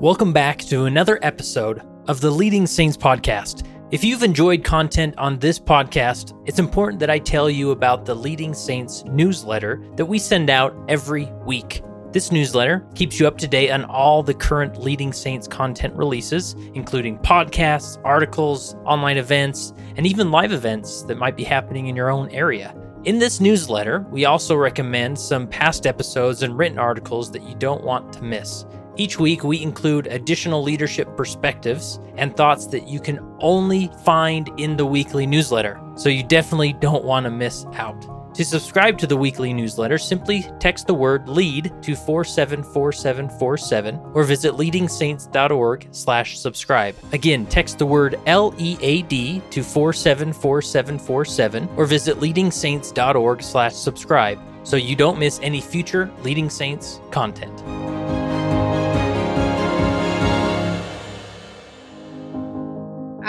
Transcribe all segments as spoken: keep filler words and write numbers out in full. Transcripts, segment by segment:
Welcome back to another episode of the Leading Saints podcast. If you've enjoyed content on this podcast, it's important that I tell you about the Leading Saints newsletter that we send out every week. This newsletter keeps you up to date on all the current Leading Saints content releases, including podcasts, articles, online events, and even live events that might be happening in your own area. In this newsletter, we also recommend some past episodes and written articles that you don't want to miss. Each week, we include additional leadership perspectives and thoughts that you can only find in the weekly newsletter, so you definitely don't want to miss out. To subscribe to the weekly newsletter, simply text the word LEAD to four seven four seven four seven or visit leadingsaints.org slash subscribe. Again, text the word L E A D to four seven four seven four seven or visit leadingsaints.org slash subscribe so you don't miss any future Leading Saints content.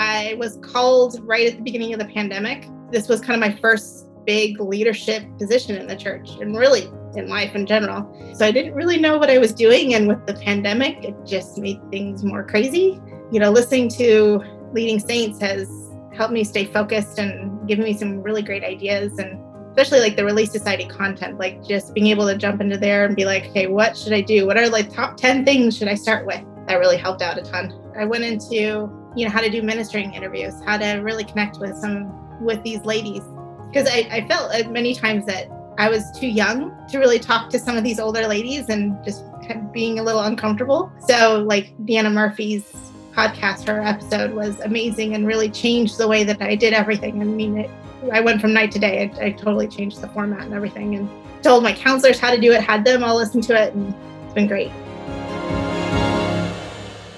I was called right at the beginning of the pandemic. This was kind of my first big leadership position in the church and really in life in general. So I didn't really know what I was doing. And with the pandemic, it just made things more crazy. You know, listening to Leading Saints has helped me stay focused and given me some really great ideas. And especially like the Relief Society content, like just being able to jump into there and be like, hey, what should I do? What are like top ten things should I start with? That really helped out a ton. I went into you know, how to do ministering interviews, how to really connect with some, with these ladies. Because I, I felt many times that I was too young to really talk to some of these older ladies and just kind of being a little uncomfortable. So like Deanna Murphy's podcast, her episode was amazing and really changed the way that I did everything. I mean, it, I went from night to day. I, I totally changed the format and everything and told my counselors how to do it, had them all listen to it, and it's been great.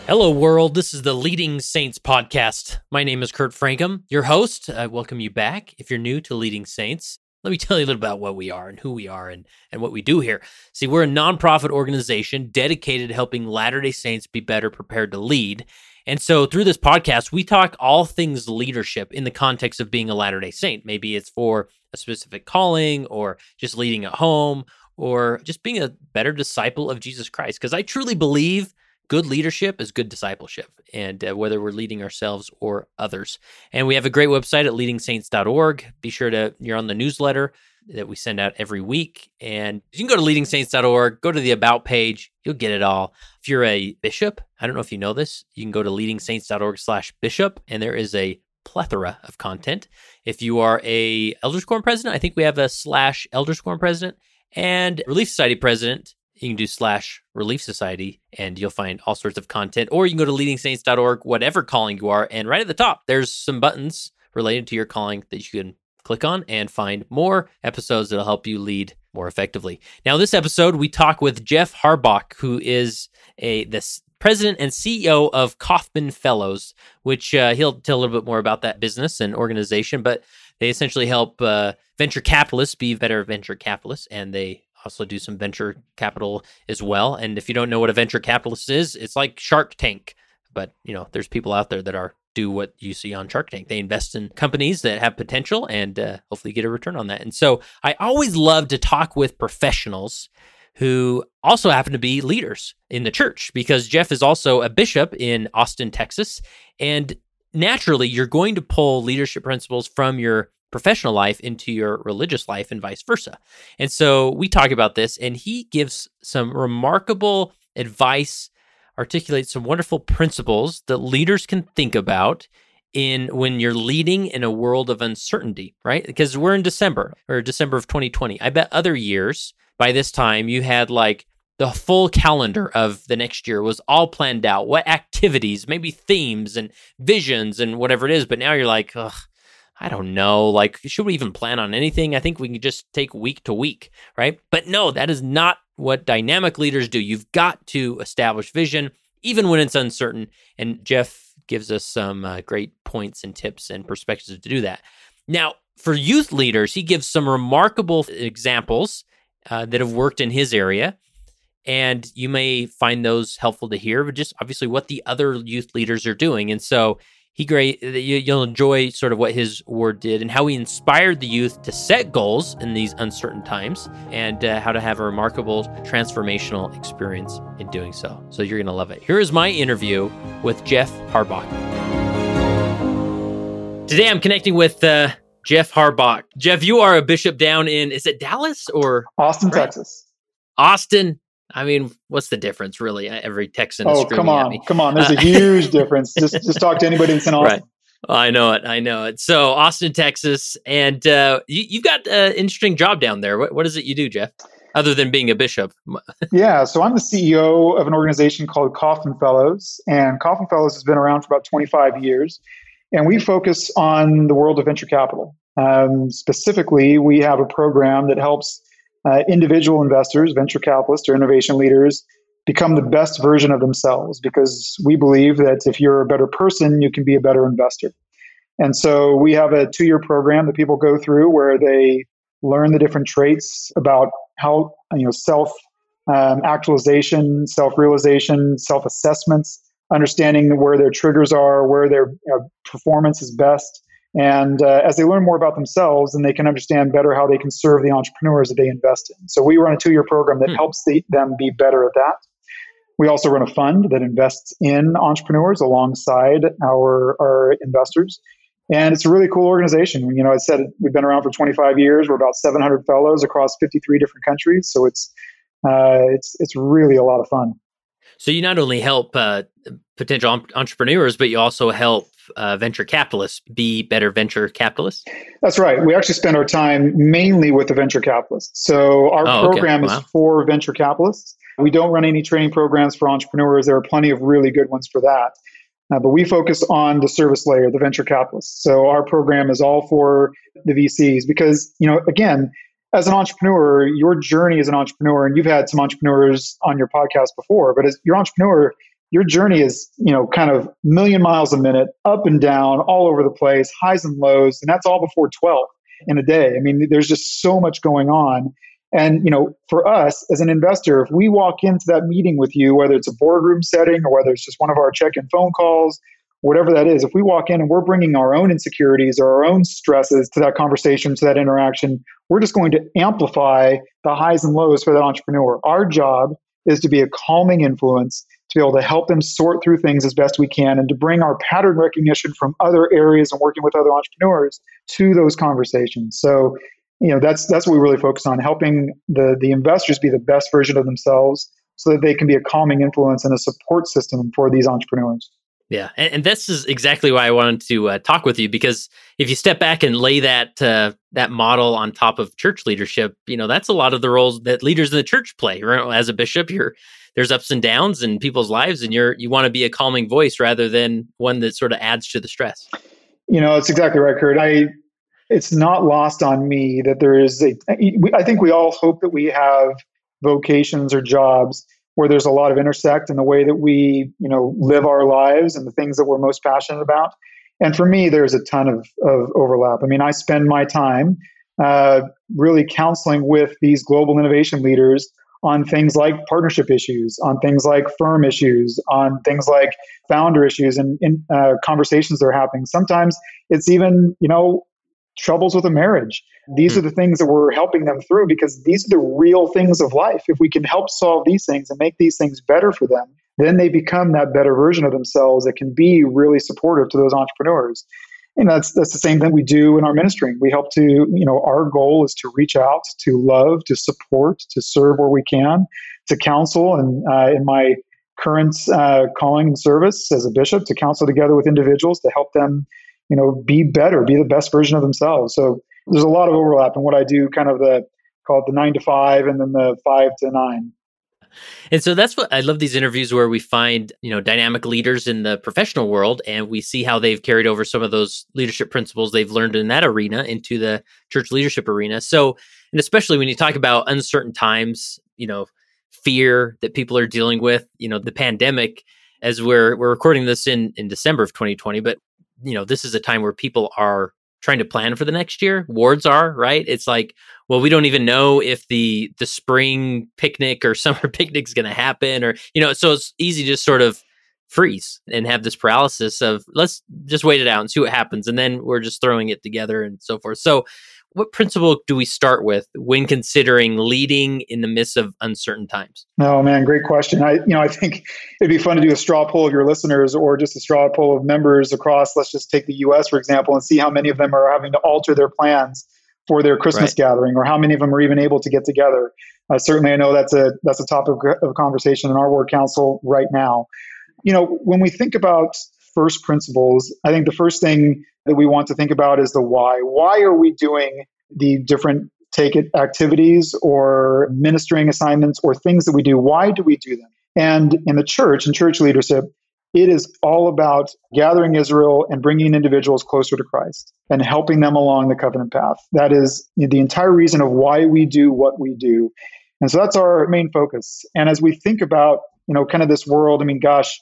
Hello, world. This is the Leading Saints podcast. My name is Kurt Francom, your host. I welcome you back. If you're new to Leading Saints, let me tell you a little about what we are and who we are and, and what we do here. See, we're a nonprofit organization dedicated to helping Latter-day Saints be better prepared to lead. And so through this podcast, we talk all things leadership in the context of being a Latter-day Saint. Maybe it's for a specific calling or just leading at home or just being a better disciple of Jesus Christ. Because I truly believe good leadership is good discipleship, and uh, whether we're leading ourselves or others. And we have a great website at leading saints dot org. Be sure to, you're on the newsletter that we send out every week. And you can go to leading saints dot org, go to the About page, you'll get it all. If you're a bishop, I don't know if you know this, you can go to leading saints dot org slash bishop, and there is a plethora of content. If you are a Elders Quorum president, I think we have a slash Elders Quorum president, and Relief Society president, you can do slash Relief Society, and you'll find all sorts of content. Or you can go to leading saints dot org, whatever calling you are, and right at the top, there's some buttons related to your calling that you can click on and find more episodes that'll help you lead more effectively. Now, this episode, we talk with Jeff Harbach, who is a the president and C E O of Kauffman Fellows, which uh, he'll tell a little bit more about that business and organization, but they essentially help uh, venture capitalists be better venture capitalists, and they also do some venture capital as well. And if you don't know what a venture capitalist is, it's like Shark Tank. But, you know, there's people out there that are do what you see on Shark Tank. They invest in companies that have potential and uh, hopefully get a return on that. And so I always love to talk with professionals who also happen to be leaders in the church, because Jeff is also a bishop in Austin, Texas. And naturally, you're going to pull leadership principles from your professional life into your religious life and vice versa. And so we talk about this, and he gives some remarkable advice, articulates some wonderful principles that leaders can think about in when you're leading in a world of uncertainty, right? Because we're in December, or December of twenty twenty. I bet other years, by this time, you had like the full calendar of the next year was all planned out. What activities, maybe themes and visions and whatever it is. But now you're like, ugh, I don't know, like, should we even plan on anything? I think we can just take week to week, right? But no, that is not what dynamic leaders do. You've got to establish vision, even when it's uncertain. And Jeff gives us some uh, great points and tips and perspectives to do that. Now, for youth leaders, he gives some remarkable examples uh, that have worked in his area. And you may find those helpful to hear, but just obviously what the other youth leaders are doing. And so He great you'll enjoy sort of what his word did and how he inspired the youth to set goals in these uncertain times, and uh, how to have a remarkable transformational experience in doing so. So you're going to love it. Here is my interview with Jeff Harbach. Today I'm connecting with uh, Jeff Harbach. Jeff, you are a bishop down in, is it Dallas or? Austin, right? Texas. Austin. I mean, what's the difference, really? Every Texan is screaming at me. Oh, come on. Come on. There's a huge difference. Just just talk to anybody that's in Austin. Right. I know it. I know it. So Austin, Texas. And uh, you, you've got an interesting job down there. What, what is it you do, Jeff, other than being a bishop? Yeah. So I'm the C E O of an organization called Kauffman Fellows. And Kauffman Fellows has been around for about twenty-five years. And we focus on the world of venture capital. Um, specifically, we have a program that helps Uh, individual investors, venture capitalists, or innovation leaders become the best version of themselves, because we believe that if you're a better person, you can be a better investor. And so we have a two-year program that people go through where they learn the different traits about how, you know, self um, actualization, self-realization, self-assessments, understanding where their triggers are, where their you know, performance is best. And uh, as they learn more about themselves, then they can understand better how they can serve the entrepreneurs that they invest in. So we run a two-year program that hmm. helps the, them be better at that. We also run a fund that invests in entrepreneurs alongside our, our investors. And it's a really cool organization. You know, I said we've been around for twenty-five years. We're about seven hundred fellows across fifty-three different countries. So it's uh, it's it's really a lot of fun. So you not only help uh, potential um, entrepreneurs, but you also help uh, venture capitalists be better venture capitalists? That's right. We actually spend our time mainly with the venture capitalists. So our oh, program okay. wow. is for venture capitalists. We don't run any training programs for entrepreneurs. There are plenty of really good ones for that. Uh, but we focus on the service layer, the venture capitalists. So our program is all for the V Cs because, you know, again, as an entrepreneur, your journey as an entrepreneur, and you've had some entrepreneurs on your podcast before, but as your entrepreneur, your journey is, you know, kind of million miles a minute, up and down, all over the place, highs and lows. And that's all before twelve in a day. I mean, there's just so much going on. And, you know, for us as an investor, if we walk into that meeting with you, whether it's a boardroom setting or whether it's just one of our check-in phone calls, whatever that is, if we walk in and we're bringing our own insecurities or our own stresses to that conversation, to that interaction, we're just going to amplify the highs and lows for that entrepreneur. Our job is to be a calming influence, to be able to help them sort through things as best we can, and to bring our pattern recognition from other areas and working with other entrepreneurs to those conversations. So, you know, that's that's what we really focus on, helping the, the investors be the best version of themselves so that they can be a calming influence and a support system for these entrepreneurs. Yeah. And, and this is exactly why I wanted to uh, talk with you, because if you step back and lay that uh, that model on top of church leadership, you know, that's a lot of the roles that leaders in the church play. Right? As a bishop, you're, there's ups and downs in people's lives, and you're you want to be a calming voice rather than one that sort of adds to the stress. You know, that's exactly right, Kurt. I, it's not lost on me that there is a, I think we all hope that we have vocations or jobs where there's a lot of intersect in the way that we, you know, live our lives and the things that we're most passionate about. And for me, there's a ton of, of overlap. I mean, I spend my time uh, really counseling with these global innovation leaders on things like partnership issues, on things like firm issues, on things like founder issues and, and uh, conversations that are happening. Sometimes it's even, you know, troubles with a marriage. These are the things that we're helping them through, because these are the real things of life. If we can help solve these things and make these things better for them, then they become that better version of themselves that can be really supportive to those entrepreneurs. And that's that's the same thing we do in our ministry. We help to, you know, our goal is to reach out, to love, to support, to serve where we can, to counsel. And uh, in my current uh, calling and service as a bishop, to counsel together with individuals to help them, you know, be better, be the best version of themselves. So there's a lot of overlap in what I do, kind of the, call it the nine to five and then the five to nine. And so that's what I love, these interviews where we find, you know, dynamic leaders in the professional world, and we see how they've carried over some of those leadership principles they've learned in that arena into the church leadership arena. So, and especially when you talk about uncertain times, you know, fear that people are dealing with, you know, the pandemic, as we're, we're recording this in, in December of twenty twenty, but you know, this is a time where people are trying to plan for the next year. Wards are, right? It's like, well, we don't even know if the the spring picnic or summer picnic is going to happen, or, you know, so it's easy to sort of freeze and have this paralysis of let's just wait it out and see what happens. And then we're just throwing it together and so forth. So what principle do we start with when considering leading in the midst of uncertain times? Oh man, great question. I, you know, I think it'd be fun to do a straw poll of your listeners or just a straw poll of members across, let's just take the U S, for example, and see how many of them are having to alter their plans for their Christmas right. gathering, or how many of them are even able to get together. Uh, certainly, I know that's a that's a topic of conversation in our ward council right now. You know, when we think about first principles, I think the first thing that we want to think about is the why. Why are we doing the different take it activities or ministering assignments or things that we do? Why do we do them? And in the church, in church leadership, it is all about gathering Israel and bringing individuals closer to Christ and helping them along the covenant path. That is the entire reason of why we do what we do. And so that's our main focus. And as we think about, you know, kind of this world, I mean, gosh,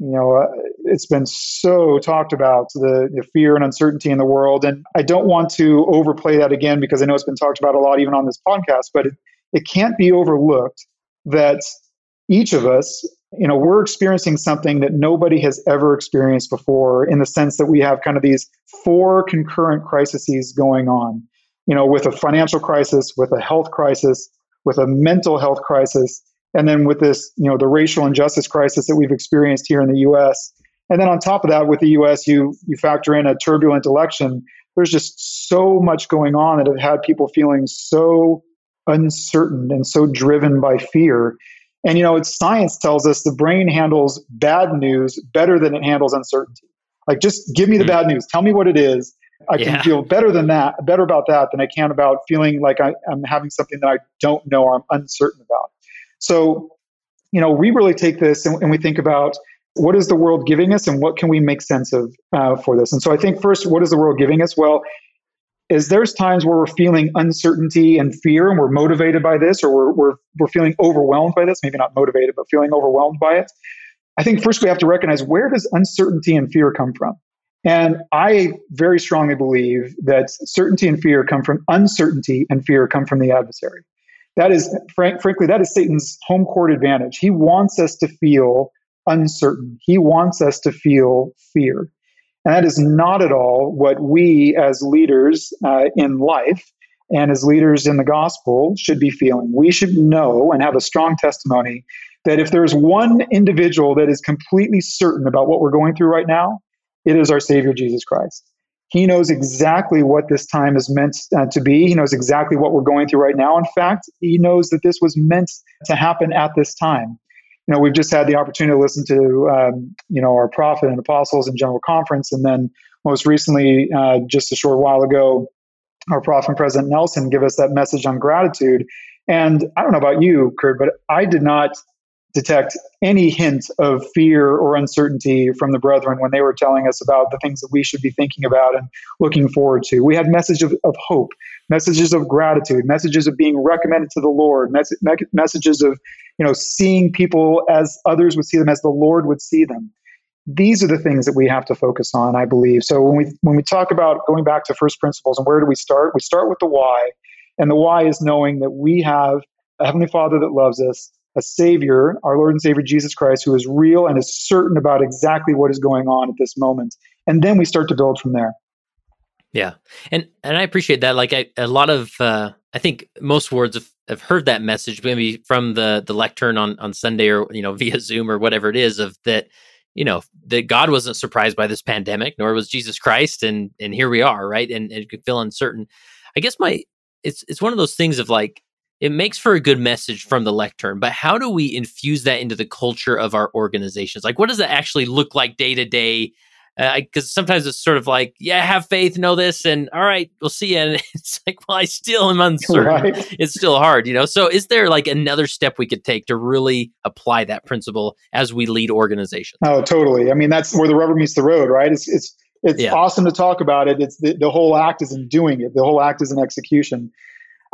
you know, uh, it's been so talked about, the, the fear and uncertainty in the world. And I don't want to overplay that again, because I know it's been talked about a lot, even on this podcast, but it, it can't be overlooked that each of us, you know, we're experiencing something that nobody has ever experienced before, in the sense that we have kind of these four concurrent crises going on, you know, with a financial crisis, with a health crisis, with a mental health crisis, and then with this, you know, the racial injustice crisis that we've experienced here in the U S. And then on top of that, with the U S, you you factor in a turbulent election. There's just so much going on that have had people feeling so uncertain and so driven by fear. And, you know, it's science tells us the brain handles bad news better than it handles uncertainty. Like, just give me the mm. bad news. Tell me what it is. I yeah. can feel better than that, better about that than I can about feeling like I, I'm having something that I don't know or I'm uncertain about. So, you know, we really take this and, and we think about what is the world giving us and what can we make sense of uh, for this. And so I think first, what is the world giving us? Well, is there's times where we're feeling uncertainty and fear and we're motivated by this, or we're, we're we're feeling overwhelmed by this, maybe not motivated, but feeling overwhelmed by it. I think first we have to recognize, where does uncertainty and fear come from? And I very strongly believe that certainty and fear come from uncertainty and fear come from the adversary. That is, frank, frankly, that is Satan's home court advantage. He wants us to feel uncertain. He wants us to feel fear. And that is not at all what we as leaders uh, in life and as leaders in the gospel should be feeling. We should know and have a strong testimony that if there's one individual that is completely certain about what we're going through right now, it is our Savior, Jesus Christ. He knows exactly what this time is meant uh, to be. He knows exactly what we're going through right now. In fact, he knows that this was meant to happen at this time. You know, we've just had the opportunity to listen to, um, you know, our prophet and apostles in General Conference. And then most recently, uh, just a short while ago, our prophet and President Nelson give us that message on gratitude. And I don't know about you, Kurt, but I did not detect any hint of fear or uncertainty from the brethren when they were telling us about the things that we should be thinking about and looking forward to. We had messages of, of hope, messages of gratitude, messages of being recommended to the Lord, mess- messages of, you know, seeing people as others would see them, as the Lord would see them. These are the things that we have to focus on, I believe. So when we when we talk about going back to first principles and where do we start, we start with the why. And the why is knowing that we have a Heavenly Father that loves us, a Savior, our Lord and Savior, Jesus Christ, who is real and is certain about exactly what is going on at this moment. And then we start to build from there. Yeah. And and I appreciate that. Like I, a lot of, uh, I think most wards have, have heard that message, maybe from the the lectern on, on Sunday, or, you know, via Zoom or whatever it is, of that, you know, that God wasn't surprised by this pandemic, nor was Jesus Christ. And and here we are, right? And, and it could feel uncertain. I guess my, it's it's one of those things of like, it makes for a good message from the lectern, but how do we infuse that into the culture of our organizations? Like, what does that actually look like day to day? Because sometimes it's sort of like, yeah, have faith, know this, and all right, we'll see you. And it's like, well, I still am uncertain. Right. It's still hard, you know? So is there like another step we could take to really apply that principle as we lead organizations? Oh, totally. I mean, that's where the rubber meets the road, right? It's it's it's yeah. awesome to talk about it. It's the, the whole act is in doing it. The whole act is in execution.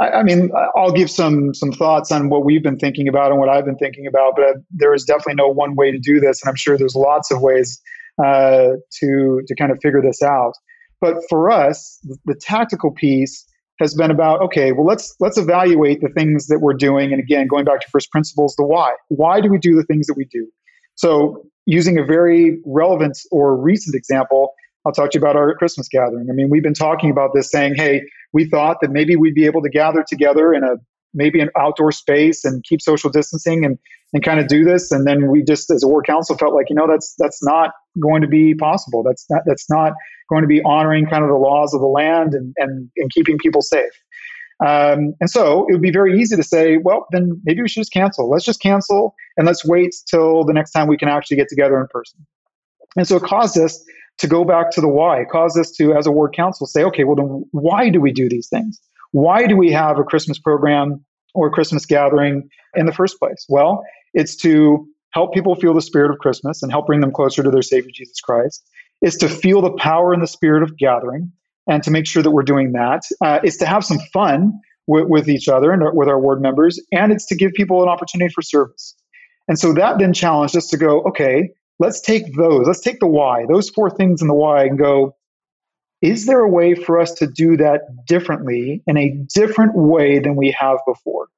I mean, I'll give some some thoughts on what we've been thinking about and what I've been thinking about, but there is definitely no one way to do this, and I'm sure there's lots of ways uh, to to kind of figure this out. But for us, the tactical piece has been about, okay, well, let's let's evaluate the things that we're doing, and again, going back to first principles, the why. Why do we do the things that we do? So using a very relevant or recent example, I'll talk to you about our Christmas gathering. I mean, we've been talking about this saying, hey, we thought that maybe we'd be able to gather together in a maybe an outdoor space and keep social distancing and, and kind of do this. And then we just, as a ward council, felt like, you know, that's that's not going to be possible. That's not, that's not going to be honoring kind of the laws of the land and, and, and keeping people safe. Um, and so it would be very easy to say, well, then maybe we should just cancel. Let's just cancel and let's wait till the next time we can actually get together in person. And so it caused us to go back to the why. It caused us to, as a ward council, say, okay, well, then why do we do these things? Why do we have a Christmas program or a Christmas gathering in the first place? Well, it's to help people feel the spirit of Christmas and help bring them closer to their Savior, Jesus Christ. It's to feel the power and the spirit of gathering and to make sure that we're doing that. Uh, it's to have some fun w- with each other and with our ward members, and it's to give people an opportunity for service. And so that then challenged us to go, okay, let's take those, let's take the why, those four things in the why and go, is there a way for us to do that differently in a different way than we have before?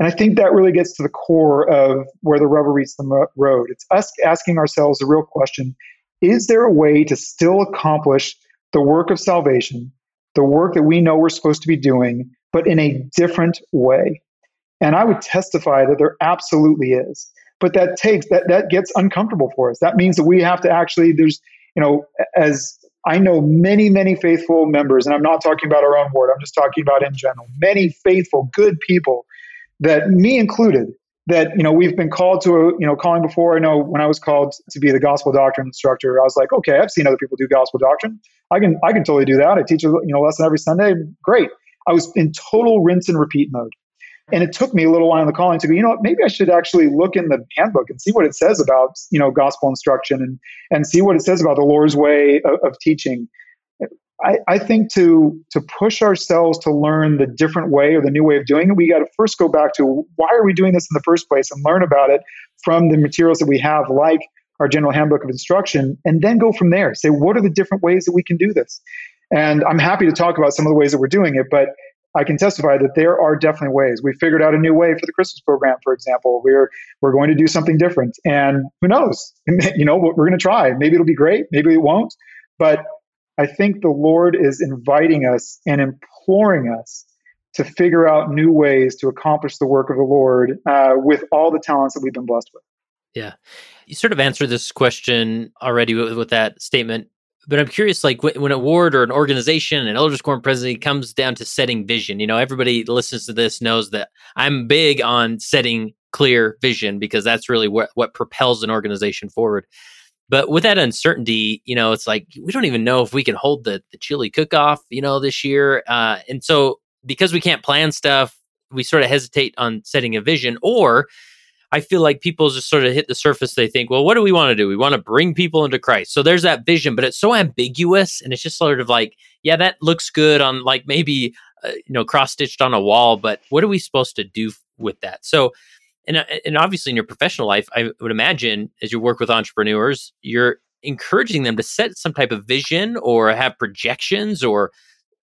And I think that really gets to the core of where the rubber meets the road. It's us asking ourselves the real question, is there a way to still accomplish the work of salvation, the work that we know we're supposed to be doing, but in a different way? And I would testify that there absolutely is. But that takes, that that gets uncomfortable for us. That means that we have to actually, there's, you know, as I know many, many faithful members, and I'm not talking about our own ward, I'm just talking about in general, many faithful, good people that, me included, that, you know, we've been called to, a, you know, calling before. I know when I was called to be the gospel doctrine instructor, I was like, okay, I've seen other people do gospel doctrine. I can, I can totally do that. I teach a you know, lesson every Sunday. Great. I was in total rinse and repeat mode. And it took me a little while in the calling to go, you know what, maybe I should actually look in the handbook and see what it says about, you know, gospel instruction and, and see what it says about the Lord's way of, of teaching. I, I think to to push ourselves to learn the different way or the new way of doing it, we got to first go back to why are we doing this in the first place and learn about it from the materials that we have, like our general handbook of instruction, and then go from there. Say, what are the different ways that we can do this? And I'm happy to talk about some of the ways that we're doing it, but I can testify that there are definitely ways. We figured out a new way for the Christmas program, for example. We're we're going to do something different, and who knows? You know, we're going to try. Maybe it'll be great. Maybe it won't. But I think the Lord is inviting us and imploring us to figure out new ways to accomplish the work of the Lord uh, with all the talents that we've been blessed with. Yeah, you sort of answered this question already with, with that statement. But I'm curious, like when a ward or an organization, an Elders Quorum president comes down to setting vision, you know, everybody that listens to this knows that I'm big on setting clear vision because that's really what, what propels an organization forward. But with that uncertainty, you know, it's like, we don't even know if we can hold the, the chili cook-off, you know, this year. Uh, and so because we can't plan stuff, we sort of hesitate on setting a vision. Or I feel like people just sort of hit the surface. They think, well, what do we want to do? We want to bring people into Christ. So there's that vision, but it's so ambiguous. And it's just sort of like, yeah, that looks good on like maybe, uh, you know, cross-stitched on a wall, but what are we supposed to do with that? So, and, and obviously in your professional life, I would imagine as you work with entrepreneurs, you're encouraging them to set some type of vision or have projections or,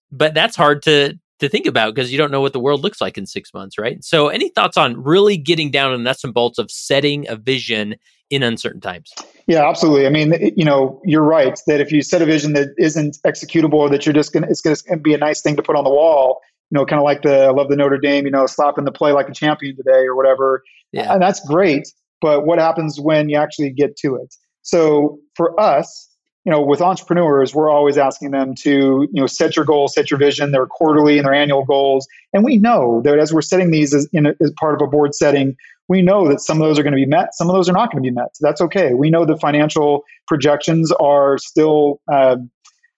but that's hard to to think about because you don't know what the world looks like in six months, right? So any thoughts on really getting down to the nuts and bolts of setting a vision in uncertain times? Yeah, absolutely. I mean, you know, you're right that if you set a vision that isn't executable or that you're just going to, it's going to be a nice thing to put on the wall, you know, kind of like the, I love the Notre Dame, you know, slapping the play like a champion today or whatever. Yeah. And that's great. But what happens when you actually get to it? So for us, you know, with entrepreneurs, we're always asking them to, you know, set your goals, set your vision, their quarterly and their annual goals. And we know that as we're setting these as, in a, as part of a board setting, we know that some of those are going to be met. Some of those are not going to be met. So that's okay. We know that financial projections are still, uh,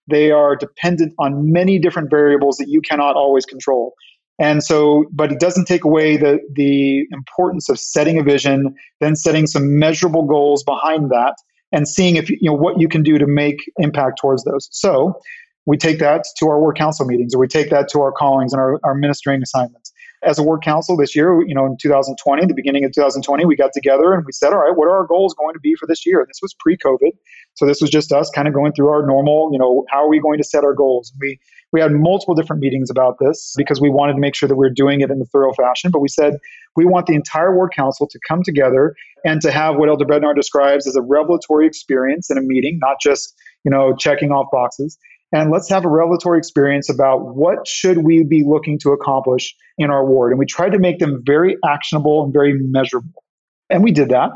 they are dependent on many different variables that you cannot always control. And so, but it doesn't take away the the importance of setting a vision, then setting some measurable goals behind that, and seeing if you know what you can do to make impact towards those. So we take that to our ward council meetings, or we take that to our callings and our, our ministering assignments. As a ward council this year, you know, in two thousand twenty, the beginning of two thousand twenty, we got together and we said, all right, what are our goals going to be for this year? This was pre-COVID. So this was just us kind of going through our normal, you know, how are we going to set our goals? We We had multiple different meetings about this because we wanted to make sure that we were doing it in a thorough fashion. But we said, we want the entire ward council to come together and to have what Elder Bednar describes as a revelatory experience in a meeting, not just, you know, checking off boxes. And let's have a revelatory experience about what should we be looking to accomplish in our ward. And we tried to make them very actionable and very measurable. And we did that.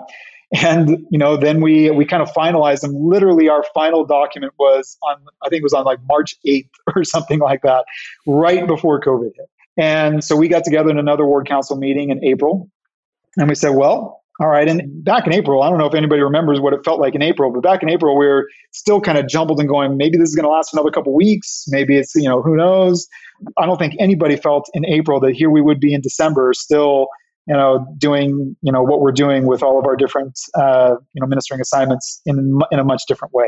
And, you know, then we we kind of finalized them. Literally, our final document was on, I think it was on like March eighth or something like that, right before COVID hit. And so we got together in another ward council meeting in April. And we said, well, all right. And back in April, I don't know if anybody remembers what it felt like in April, but back in April, we were still kind of jumbled and going, maybe this is going to last another couple of weeks. Maybe it's, you know, who knows? I don't think anybody felt in April that here we would be in December still, you know, doing, you know, what we're doing with all of our different, uh, you know, ministering assignments in in a much different way.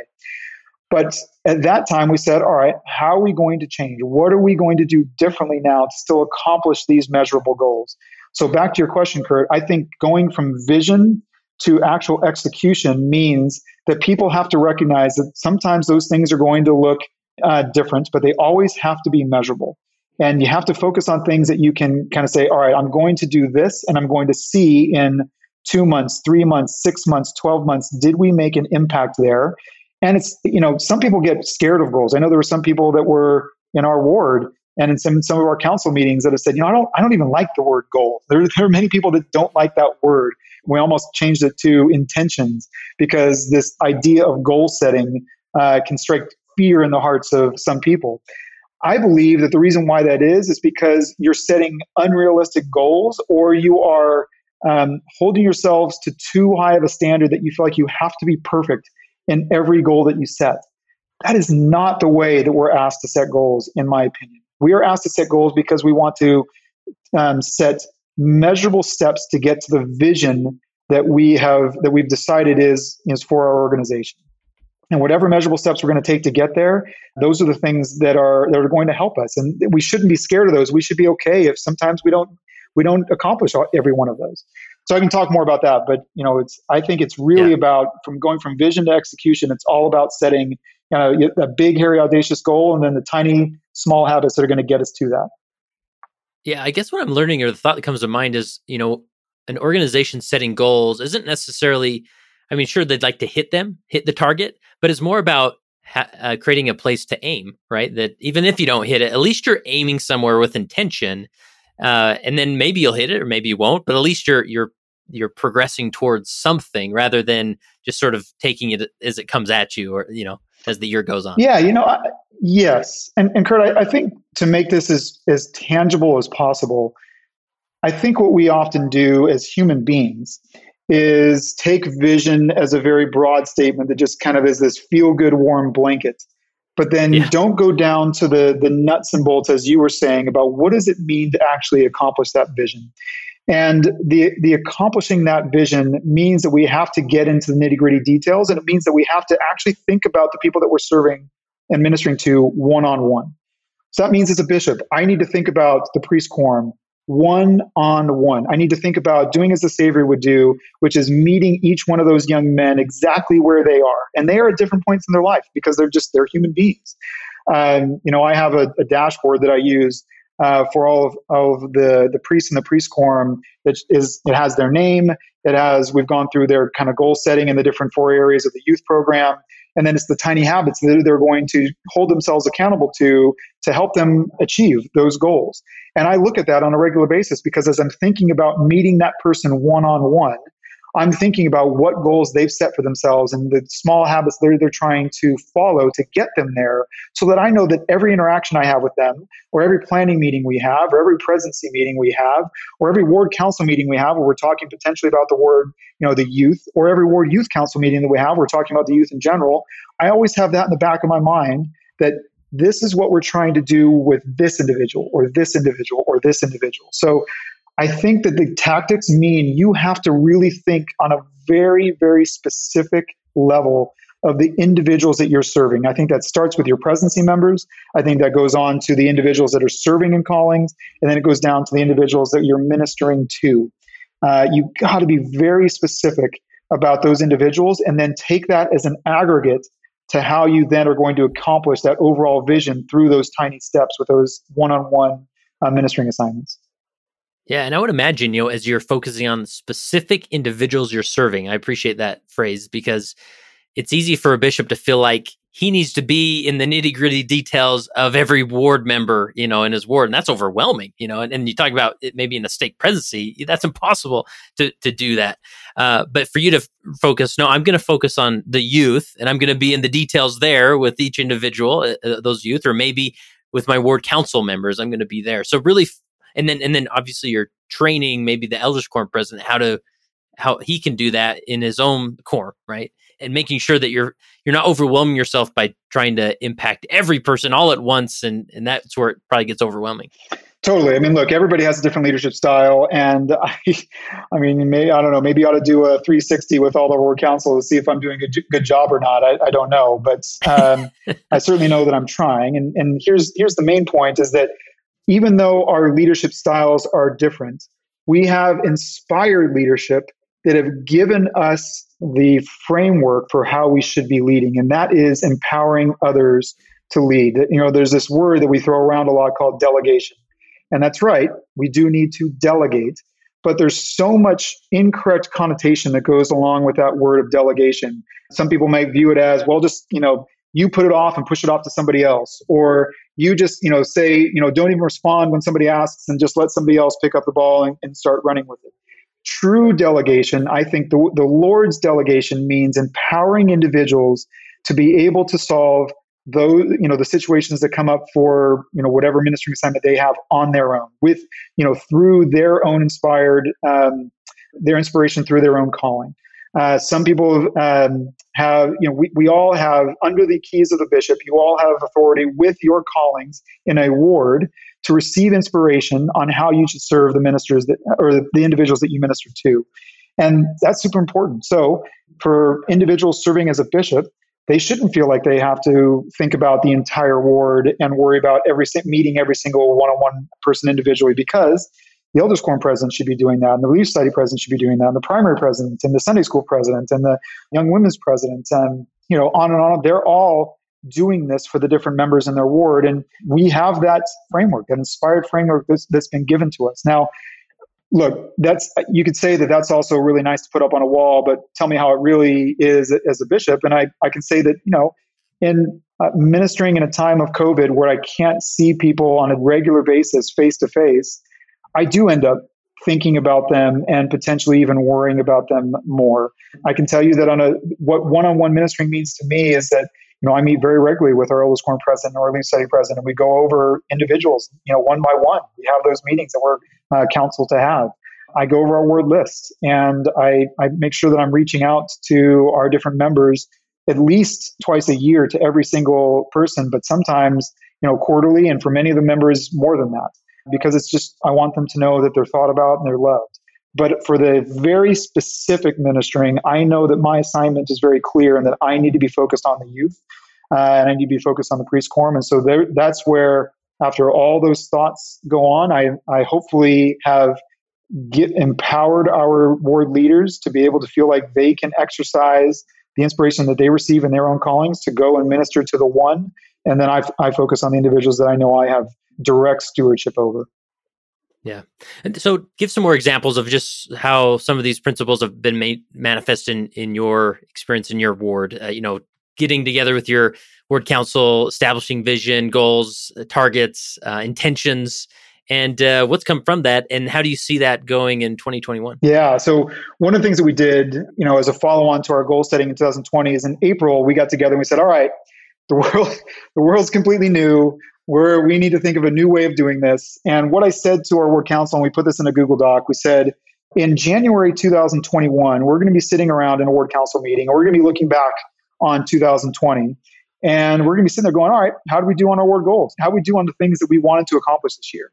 But at that time, we said, all right, how are we going to change? What are we going to do differently now to still accomplish these measurable goals? So back to your question, Kurt, I think going from vision to actual execution means that people have to recognize that sometimes those things are going to look uh, different, but they always have to be measurable. And you have to focus on things that you can kind of say, all right, I'm going to do this, and I'm going to see in two months, three months, six months, twelve months, did we make an impact there? And it's, you know, some people get scared of goals. I know there were some people that were in our ward and in some some of our council meetings that have said, you know, I don't I don't even like the word goal. There, there are many people that don't like that word. We almost changed it to intentions because this idea of goal setting uh, can strike fear in the hearts of some people. I believe that the reason why that is, is because you're setting unrealistic goals, or you are um, holding yourselves to too high of a standard that you feel like you have to be perfect in every goal that you set. That is not the way that we're asked to set goals, in my opinion. We are asked to set goals because we want to um, set measurable steps to get to the vision that we have, that we've decided is, is for our organization. And whatever measurable steps we're going to take to get there, those are the things that are that are going to help us. And we shouldn't be scared of those. We should be okay if sometimes we don't we don't accomplish every one of those. So I can talk more about that, but you know, it's I think it's really yeah. about from going from vision to execution. It's all about setting, you know, a big, hairy, audacious goal, and then the tiny, small habits that are going to get us to that. Yeah, I guess what I'm learning, or the thought that comes to mind, is you know, an organization setting goals isn't necessarily. I mean, sure, they'd like to hit them, hit the target, but it's more about ha- uh, creating a place to aim, right? That even if you don't hit it, at least you're aiming somewhere with intention, uh, and then maybe you'll hit it or maybe you won't. But at least you're you're you're progressing towards something rather than just sort of taking it as it comes at you, or you know, as the year goes on. Yeah, you know, I, yes, and and Kurt, I, I think to make this as as tangible as possible, I think what we often do as human beings is take vision as a very broad statement that just kind of is this feel-good warm blanket. But then yeah. don't go down to the the nuts and bolts, as you were saying, about what does it mean to actually accomplish that vision. And the the accomplishing that vision means that we have to get into the nitty-gritty details, and it means that we have to actually think about the people that we're serving and ministering to one-on-one. So that means as a bishop, I need to think about the priest quorum one on one. I need to think about doing as the Savior would do, which is meeting each one of those young men exactly where they are. And they are at different points in their life because they're just, they're human beings. Um, you know, I have a, a dashboard that I use uh, for all of, of the, the priests and the priest quorum that is, it has their name. It has, we've gone through their kind of goal setting in the different four areas of the youth program. And then it's the tiny habits that they're going to hold themselves accountable to, to help them achieve those goals. And I look at that on a regular basis because as I'm thinking about meeting that person one-on-one, I'm thinking about what goals they've set for themselves and the small habits they're, they're trying to follow to get them there, so that I know that every interaction I have with them, or every planning meeting we have, or every presidency meeting we have, or every ward council meeting we have, where we're talking potentially about the ward, you know, the youth, or every ward youth council meeting that we have, we're talking about the youth in general. I always have that in the back of my mind that this is what we're trying to do with this individual, or this individual, or this individual. So I think that the tactics mean you have to really think on a very, very specific level of the individuals that you're serving. I think that starts with your presidency members. I think that goes on to the individuals that are serving in callings, and then it goes down to the individuals that you're ministering to. Uh, you've got to be very specific about those individuals, and then take that as an aggregate to how you then are going to accomplish that overall vision through those tiny steps with those one-on-one uh, ministering assignments. Yeah, and I would imagine, you know, as you're focusing on specific individuals you're serving, I appreciate that phrase because it's easy for a bishop to feel like he needs to be in the nitty-gritty details of every ward member, you know, in his ward, and that's overwhelming, you know, and, and you talk about it maybe in a stake presidency, that's impossible to to do that. Uh, but for you to f- focus, no, I'm going to focus on the youth, and I'm going to be in the details there with each individual, uh, those youth, or maybe with my ward council members, I'm going to be there. So really f- And then, and then, obviously, you're training maybe the Elders Quorum president how to how he can do that in his own quorum, right? And making sure that you're you're not overwhelming yourself by trying to impact every person all at once, and and that's where it probably gets overwhelming. Totally. I mean, look, everybody has a different leadership style, and I, I mean, may, I don't know. Maybe I ought to do a three sixty with all the ward council to see if I'm doing a good job or not. I, I don't know, but um, I certainly know that I'm trying. And and here's here's the main point is that, even though our leadership styles are different, we have inspired leadership that have given us the framework for how we should be leading, and that is empowering others to lead. You know, there's this word that we throw around a lot called delegation, and that's right. We do need to delegate, but there's so much incorrect connotation that goes along with that word of delegation. Some people might view it as, well, just, you know, you put it off and push it off to somebody else, or you just, you know, say, you know, don't even respond when somebody asks and just let somebody else pick up the ball and, and start running with it. True delegation, I think the, the Lord's delegation means empowering individuals to be able to solve those, you know, the situations that come up for, you know, whatever ministering assignment they have on their own with, you know, through their own inspired, um, their inspiration through their own calling. Uh, some people um, have, you know, we, we all have under the keys of the bishop, you all have authority with your callings in a ward to receive inspiration on how you should serve the ministers that, or the individuals that you minister to. And that's super important. So for individuals serving as a bishop, they shouldn't feel like they have to think about the entire ward and worry about every meeting every single one-on-one person individually, because the Elders Quorum president should be doing that, and the Relief Society president should be doing that, and the primary president, and the Sunday school president, and the Young Women's president, and, you know, on and on. They're all doing this for the different members in their ward, and we have that framework, that inspired framework that's, that's been given to us. Now, look, that's you could say that that's also really nice to put up on a wall, but tell me how it really is as a bishop, and I, I can say that, you know, in uh, ministering in a time of COVID where I can't see people on a regular basis face-to-face, I do end up thinking about them and potentially even worrying about them more. I can tell you that on a what one-on-one ministering means to me is that, you know, I meet very regularly with our Elders Quorum president and our Relief Society president, and we go over individuals, you know, one by one. We have those meetings that we're uh, counseled to have. I go over our word lists, and I, I make sure that I'm reaching out to our different members at least twice a year to every single person, but sometimes, you know, quarterly, and for many of the members, more than that. Because it's just, I want them to know that they're thought about and they're loved. But for the very specific ministering, I know that my assignment is very clear and that I need to be focused on the youth uh, and I need to be focused on the priest quorum. And so there, that's where, after all those thoughts go on, I, I hopefully have get, empowered our ward leaders to be able to feel like they can exercise the inspiration that they receive in their own callings to go and minister to the one. And then I, I focus on the individuals that I know I have direct stewardship over. Yeah. And so give some more examples of just how some of these principles have been made manifest in, in your experience in your ward, uh, you know, getting together with your ward council, establishing vision, goals, targets, uh, intentions, and uh, what's come from that. And how do you see that going in twenty twenty-one? Yeah. So one of the things that we did, you know, as a follow on to our goal setting in two thousand twenty is in April, we got together and we said, all right, the world, the world's completely new. Where we need to think of a new way of doing this. And what I said to our ward council, and we put this in a Google Doc, we said, in January two thousand twenty-one, we're going to be sitting around in a ward council meeting, or we're going to be looking back on two thousand twenty, and we're going to be sitting there going, all right, how do we do on our ward goals? How do we do on the things that we wanted to accomplish this year?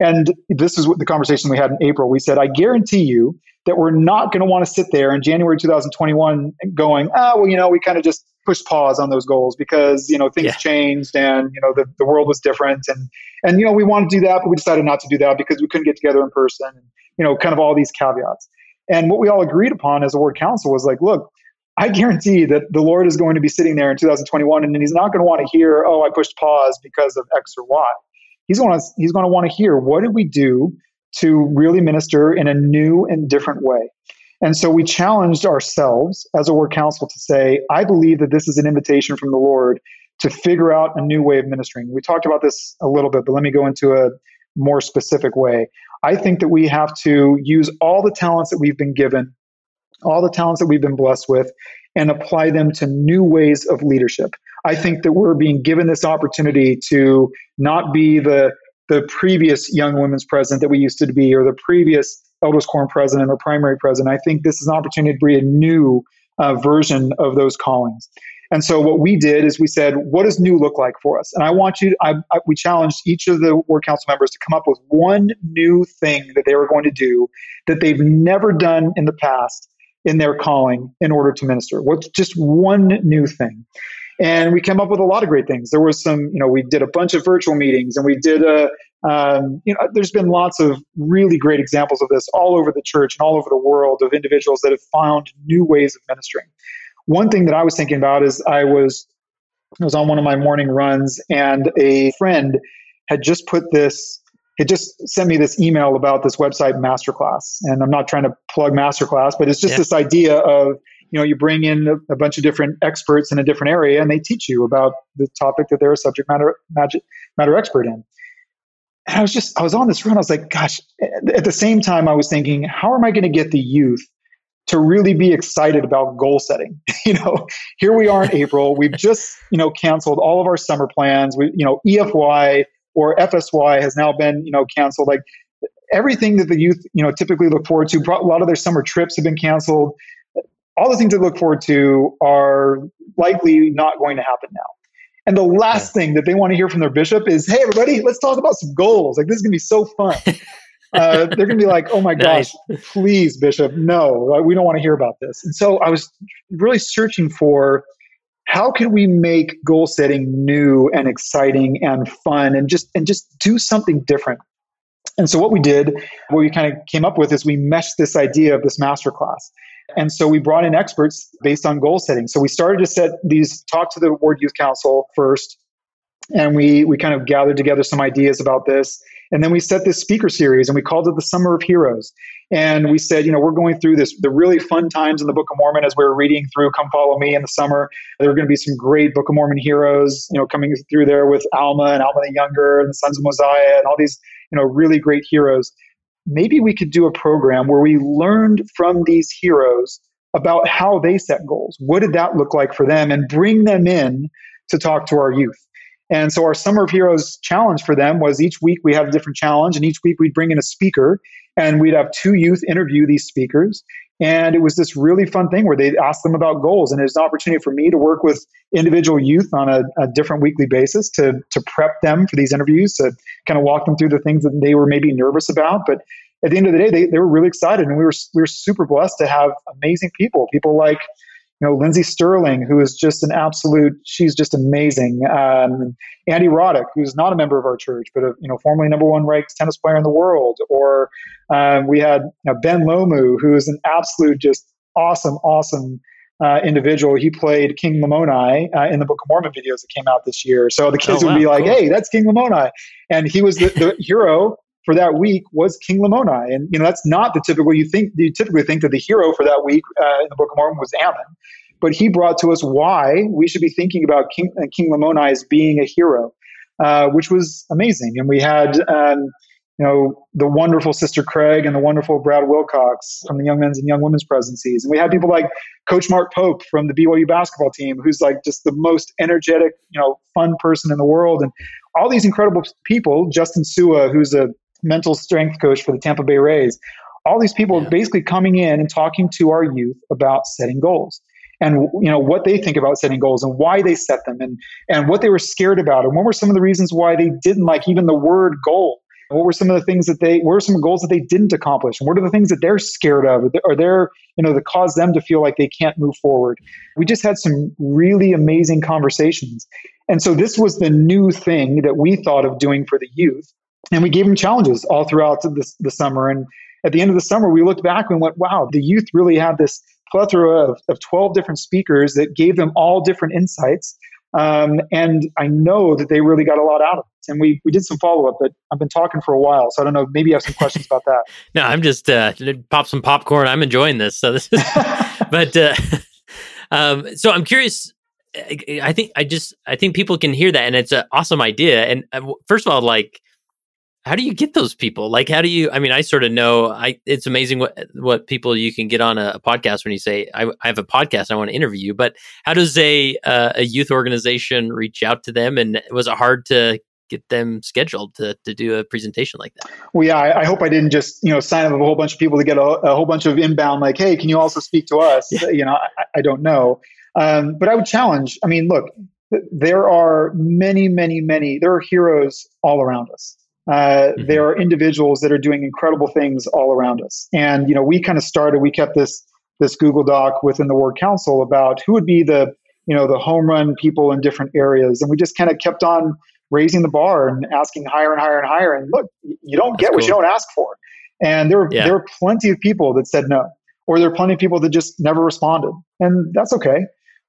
And this is what the conversation we had in April. We said, I guarantee you that we're not going to want to sit there in January two thousand twenty-one going, ah, well, you know, we kind of just pushed pause on those goals because, you know, things yeah. changed and, you know, the, the world was different. And, and, you know, we wanted to do that, but we decided not to do that because we couldn't get together in person. And, you know, kind of all these caveats. And what we all agreed upon as a ward council was like, look, I guarantee that the Lord is going to be sitting there in two thousand twenty-one, and he's not going to want to hear, oh, I pushed pause because of X or Y. He's going to, he's going to want to hear, what did we do to really minister in a new and different way? And so we challenged ourselves as a ward council to say, I believe that this is an invitation from the Lord to figure out a new way of ministering. We talked about this a little bit, but let me go into a more specific way. I think that we have to use all the talents that we've been given, all the talents that we've been blessed with, and apply them to new ways of leadership. I think that we're being given this opportunity to not be the the previous Young Women's president that we used to be, or the previous Elders Quorum president or primary president. I think this is an opportunity to be a new uh, version of those callings. And so what we did is we said, what does new look like for us? And I want you, to, I, I, we challenged each of the ward council members to come up with one new thing that they were going to do that they've never done in the past in their calling in order to minister. What's just one new thing? And we came up with a lot of great things. There was some, you know, we did a bunch of virtual meetings, and we did a, um, you know, there's been lots of really great examples of this all over the church and all over the world of individuals that have found new ways of ministering. One thing that I was thinking about is I was, I was on one of my morning runs, and a friend had just put this, had just sent me this email about this website Masterclass. And I'm not trying to plug Masterclass, but it's just yeah. this idea of, you know, you bring in a, a bunch of different experts in a different area, and they teach you about the topic that they're a subject matter, magic, matter expert in. And I was just, I was on this run. I was like, gosh, at the same time, I was thinking, how am I going to get the youth to really be excited about goal setting? You know, here we are in April. We've just, you know, canceled all of our summer plans. We, you know, E F Y or F S Y has now been, you know, canceled. Like everything that the youth, you know, typically look forward to, a lot of their summer trips have been canceled. All the things they look forward to are likely not going to happen now. And the last thing that they want to hear from their bishop is, hey, everybody, let's talk about some goals. Like, this is going to be so fun. Uh, they're going to be like, oh my gosh, nice. Please, Bishop, no, we don't want to hear about this. And so I was really searching for how can we make goal setting new and exciting and fun and just and just do something different. And so what we did, what we kind of came up with is we meshed this idea of this masterclass. And so we brought in experts based on goal setting. So we started to set these, talk to the Ward Youth Council first. And we we kind of gathered together some ideas about this. And then we set this speaker series, and we called it the Summer of Heroes. And we said, you know, we're going through this, the really fun times in the Book of Mormon as we were reading through Come Follow Me in the summer. There are going to be some great Book of Mormon heroes, you know, coming through there with Alma and Alma the Younger and the Sons of Mosiah and all these, you know, really great heroes. Maybe we could do a program where we learned from these heroes about how they set goals. What did that look like for them? And bring them in to talk to our youth. And so our Summer of Heroes challenge for them was each week we had a different challenge, and each week we'd bring in a speaker, and we'd have two youth interview these speakers. And it was this really fun thing where they'd ask them about goals. And it was an opportunity for me to work with individual youth on a, a different weekly basis to, to prep them for these interviews, to kind of walk them through the things that they were maybe nervous about. But at the end of the day, they, they were really excited. And we were, we were super blessed to have amazing people, people like, you know, Lindsay Sterling, who is just an absolute, she's just amazing. Um, Andy Roddick, who's not a member of our church, but, a, you know, formerly number one ranked tennis player in the world. Or um, we had you know, Ben Lomu, who is an absolute just awesome, awesome uh, individual. He played King Lamoni uh, in the Book of Mormon videos that came out this year. So the kids oh, wow, would be like, cool. Hey, that's King Lamoni. And he was the, the hero for that week was King Lamoni. And, you know, that's not the typical, you think, you typically think that the hero for that week uh, in the Book of Mormon was Ammon, but he brought to us why we should be thinking about King, uh, King Lamoni as being a hero, uh, which was amazing. And we had, um, you know, the wonderful Sister Craig and the wonderful Brad Wilcox from the Young Men's and Young Women's presidencies. And we had people like Coach Mark Pope from the B Y U basketball team, who's like just the most energetic, you know, fun person in the world. And all these incredible people, Justin Sua, who's a mental strength coach for the Tampa Bay Rays. All these people yeah. basically coming in and talking to our youth about setting goals and you know what they think about setting goals and why they set them and and what they were scared about and what were some of the reasons why they didn't like even the word goal. What were some of the things that they, what were some goals that they didn't accomplish? And what are the things that they're scared of or they're, you know, that cause them to feel like they can't move forward? We just had some really amazing conversations. And so this was the new thing that we thought of doing for the youth. And we gave them challenges all throughout the, the summer. And at the end of the summer, we looked back and went, wow, the youth really had this plethora of, of twelve different speakers that gave them all different insights. Um, and I know that they really got a lot out of it. And we, we did some follow-up, but I've been talking for a while. So I don't know, maybe you have some questions about that. No, I'm just, uh, pop some popcorn. I'm enjoying this. So this is, but, uh, um, so I'm curious, I think, I just, I think people can hear that and it's an awesome idea. And uh, first of all, like, how do you get those people? Like, how do you, I mean, I sort of know, I, it's amazing what, what people you can get on a, a podcast when you say, I, I have a podcast, I want to interview you, but how does a, uh, a youth organization reach out to them? And was it hard to get them scheduled to, to do a presentation like that? Well, yeah, I, I hope I didn't just, you know, sign up a whole bunch of people to get a, a whole bunch of inbound, like, hey, can you also speak to us? Yeah. You know, I, I don't know. Um, but I would challenge, I mean, look, th- there are many, many, many, there are heroes all around us. Uh, mm-hmm. There are individuals that are doing incredible things all around us. And, you know, we kind of started, we kept this, this Google Doc within the Word Council about who would be the, you know, the home run people in different areas. And we just kind of kept on raising the bar and asking higher and higher and higher. And look, you don't That's get cool. what you don't ask for. And there were, yeah. there were plenty of people that said no, or there are plenty of people that just never responded. And that's okay.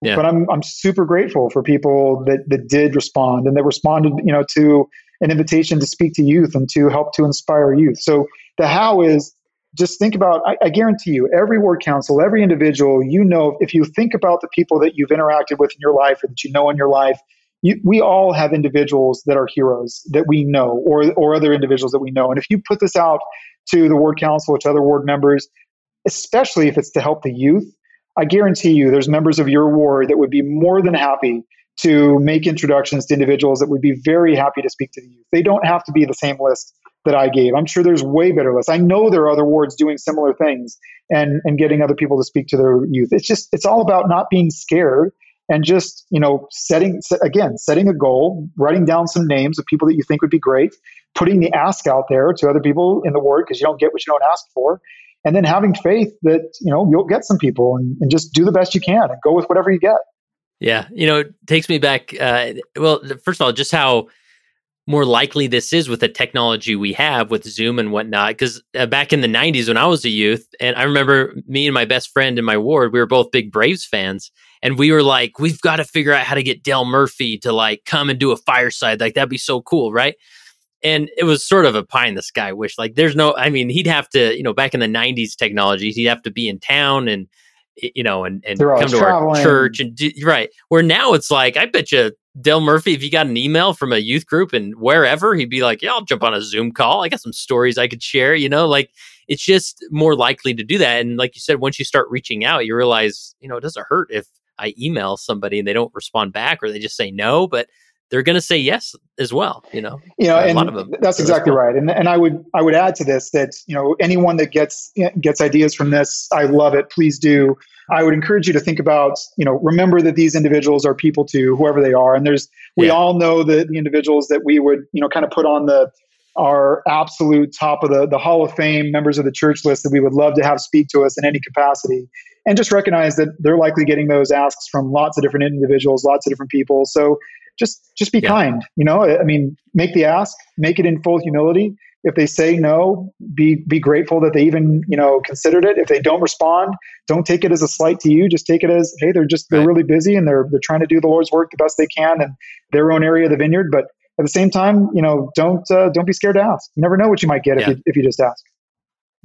Yeah. But I'm, I'm super grateful for people that, that did respond and that responded, you know, to an invitation to speak to youth and to help to inspire youth. So the how is just think about, I, I guarantee you, every ward council, every individual, you know, if you think about the people that you've interacted with in your life or that you know in your life, you, we all have individuals that are heroes that we know, or or other individuals that we know. And if you put this out to the ward council, to other ward members, especially if it's to help the youth, I guarantee you there's members of your ward that would be more than happy to make introductions to individuals that would be very happy to speak to the youth. They don't have to be the same list that I gave. I'm sure there's way better lists. I know there are other wards doing similar things and, and getting other people to speak to their youth. It's just, it's all about not being scared and just, you know, setting, again, setting a goal, writing down some names of people that you think would be great, putting the ask out there to other people in the ward because you don't get what you don't ask for. And then having faith that, you know, you'll get some people and, and just do the best you can and go with whatever you get. Yeah. You know, it takes me back. Uh, well, first of all, just how more likely this is with the technology we have with Zoom and whatnot. Cause uh, back in the nineties when I was a youth, and I remember me and my best friend in my ward, we were both big Braves fans. And we were like, we've got to figure out how to get Dale Murphy to like come and do a fireside. Like that'd be so cool. Right. And it was sort of a pie in the sky wish. Like there's no, I mean, he'd have to, you know, back in the nineties technology, he'd have to be in town and, you know, and, and come to traveling. Our church and do, right where now it's like, I bet you Dale Murphy, if you got an email from a youth group and wherever he'd be like, yeah, I'll jump on a Zoom call. I got some stories I could share, you know, like it's just more likely to do that. And like you said, once you start reaching out, you realize, you know, it doesn't hurt if I email somebody and they don't respond back or they just say no, but they're going to say yes as well. You know, you know, and a lot of them. That's exactly right. And and I would, I would add to this that, you know, anyone that gets, gets ideas from this, I love it. Please do. I would encourage you to think about, you know, remember that these individuals are people too, whoever they are. And there's, we yeah. all know that the individuals that we would, you know, kind of put on the, our absolute top of the, the Hall of Fame members of the church list that we would love to have speak to us in any capacity. And just recognize that they're likely getting those asks from lots of different individuals, lots of different people. So Just just be yeah. kind, you know, I mean, make the ask, make it in full humility. If they say no, be be grateful that they even, you know, considered it. If they don't respond, don't take it as a slight to you. Just take it as, hey, they're just, they're right. really busy and they're, they're trying to do the Lord's work the best they can in their own area of the vineyard. But at the same time, you know, don't, uh, don't be scared to ask. You never know what you might get yeah. if you, if you just ask.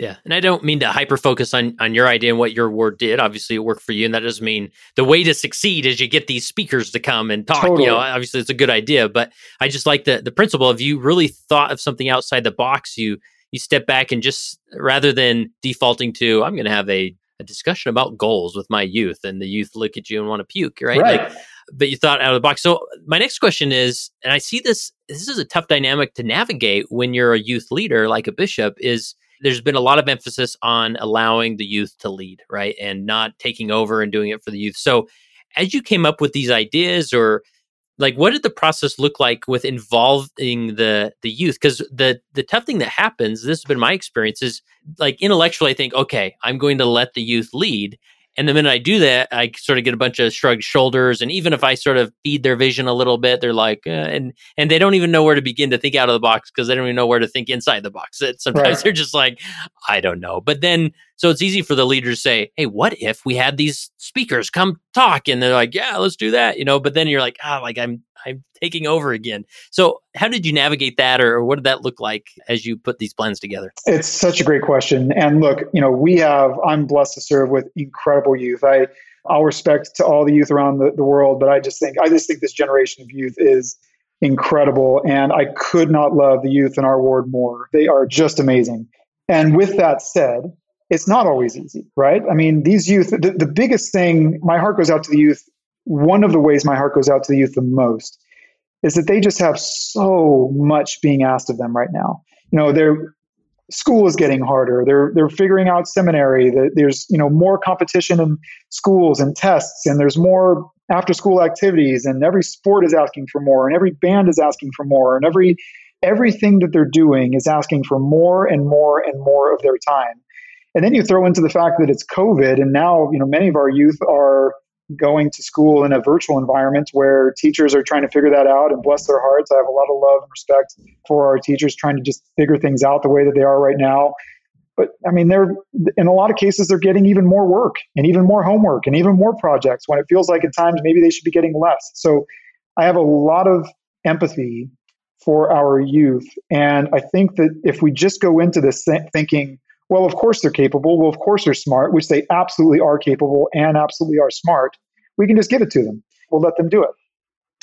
Yeah. And I don't mean to hyper-focus on, on your idea and what your ward did. Obviously, it worked for you. And that doesn't mean the way to succeed is you get these speakers to come and talk. Totally. You know, obviously, it's a good idea. But I just like the, the principle of you really thought of something outside the box. You you step back and just rather than defaulting to, I'm going to have a, a discussion about goals with my youth and the youth look at you and want to puke, right? Right. Like, but you thought out of the box. So my next question is, and I see this, this is a tough dynamic to navigate when you're a youth leader like a bishop is, there's been a lot of emphasis on allowing the youth to lead, right? And not taking over and doing it for the youth. So as you came up with these ideas or like, what did the process look like with involving the, the youth? Cause the, the tough thing that happens, this has been my experience is like intellectually, I think, okay, I'm going to let the youth lead. And the minute I do that, I sort of get a bunch of shrugged shoulders. And even if I sort of feed their vision a little bit, they're like, eh, and and they don't even know where to begin to think out of the box because they don't even know where to think inside the box. It, sometimes right. They're just like, I don't know. But then, so it's easy for the leader to say, hey, what if we had these speakers come talk? And they're like, yeah, let's do that. You know, but then you're like, ah, like I'm, I'm taking over again. So how did you navigate that, or what did that look like as you put these plans together? It's such a great question. And look, you know, we have, I'm blessed to serve with incredible youth. I, all respect to all the youth around the, the world, but I just think, I just think this generation of youth is incredible. And I could not love the youth in our ward more. They are just amazing. And with that said, it's not always easy, right? I mean, these youth, the, the biggest thing, my heart goes out to the youth. One of the ways my heart goes out to the youth the most is that they just have so much being asked of them right now. You know, their school is getting harder. They're they're figuring out seminary. There's, you know, more competition in schools and tests, and there's more after-school activities, and every sport is asking for more, and every band is asking for more, and every everything that they're doing is asking for more and more and more of their time. And then you throw into the fact that it's COVID, and now, you know, many of our youth are going to school in a virtual environment where teachers are trying to figure that out, and bless their hearts. I have a lot of love and respect for our teachers trying to just figure things out the way that they are right now. But I mean, they're in a lot of cases, they're getting even more work and even more homework and even more projects when it feels like at times maybe they should be getting less. So I have a lot of empathy for our youth. And I think that if we just go into this thinking, well, of course they're capable. Well, of course they're smart, which they absolutely are capable and absolutely are smart. We can just give it to them. We'll let them do it.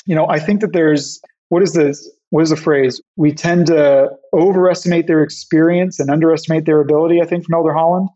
You know, I think that there's, what is this? What is the phrase? We tend to overestimate their experience and underestimate their ability, I think, from Elder Holland.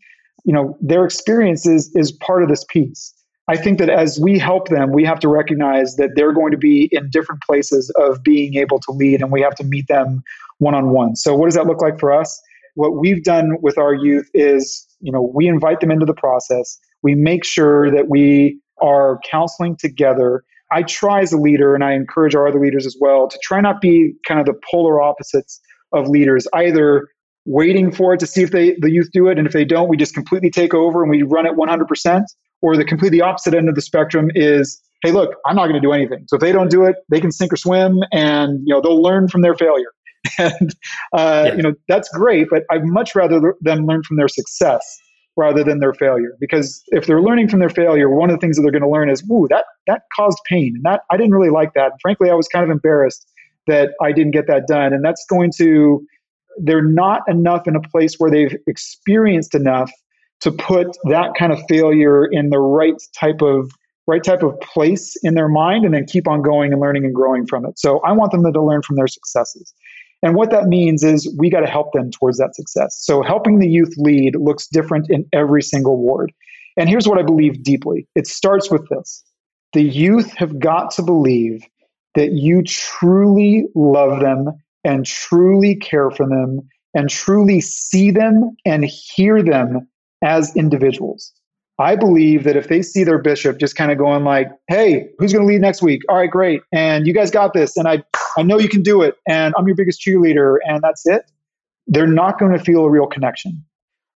You know, their experience is, is part of this piece. I think that as we help them, we have to recognize that they're going to be in different places of being able to lead, and we have to meet them one-on-one. So what does that look like for us? What we've done with our youth is, you know, we invite them into the process. We make sure that we are counseling together. I try as a leader, and I encourage our other leaders as well, to try not be kind of the polar opposites of leaders, either waiting for it to see if they, the youth do it. And if they don't, we just completely take over and we run it one hundred percent. Or the completely opposite end of the spectrum is, hey, look, I'm not going to do anything. So if they don't do it, they can sink or swim, and, you know, they'll learn from their failure. And, uh, yeah. you know, that's great, but I'd much rather them learn from their success rather than their failure. Because if they're learning from their failure, one of the things that they're going to learn is, ooh, that, that caused pain. And that, I didn't really like that. And frankly, I was kind of embarrassed that I didn't get that done. And that's going to, they're not enough in a place where they've experienced enough to put that kind of failure in the right type of right type of place in their mind, and then keep on going and learning and growing from it. So I want them to learn from their successes. And what that means is we got to help them towards that success. So helping the youth lead looks different in every single ward. And here's what I believe deeply. It starts with this. The youth have got to believe that you truly love them and truly care for them and truly see them and hear them as individuals. I believe that if they see their bishop just kind of going like, hey, who's going to lead next week? All right, great. And you guys got this. And I I know you can do it. And I'm your biggest cheerleader. And that's it. They're not going to feel a real connection.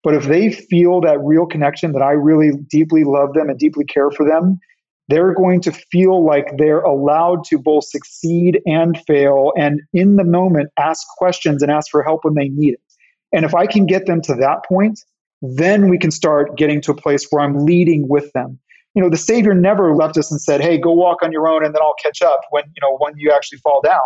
But if they feel that real connection, that I really deeply love them and deeply care for them, they're going to feel like they're allowed to both succeed and fail, and in the moment ask questions and ask for help when they need it. And if I can get them to that point, then we can start getting to a place where I'm leading with them. You know, the Savior never left us and said, hey, go walk on your own and then I'll catch up when, you know, when you actually fall down.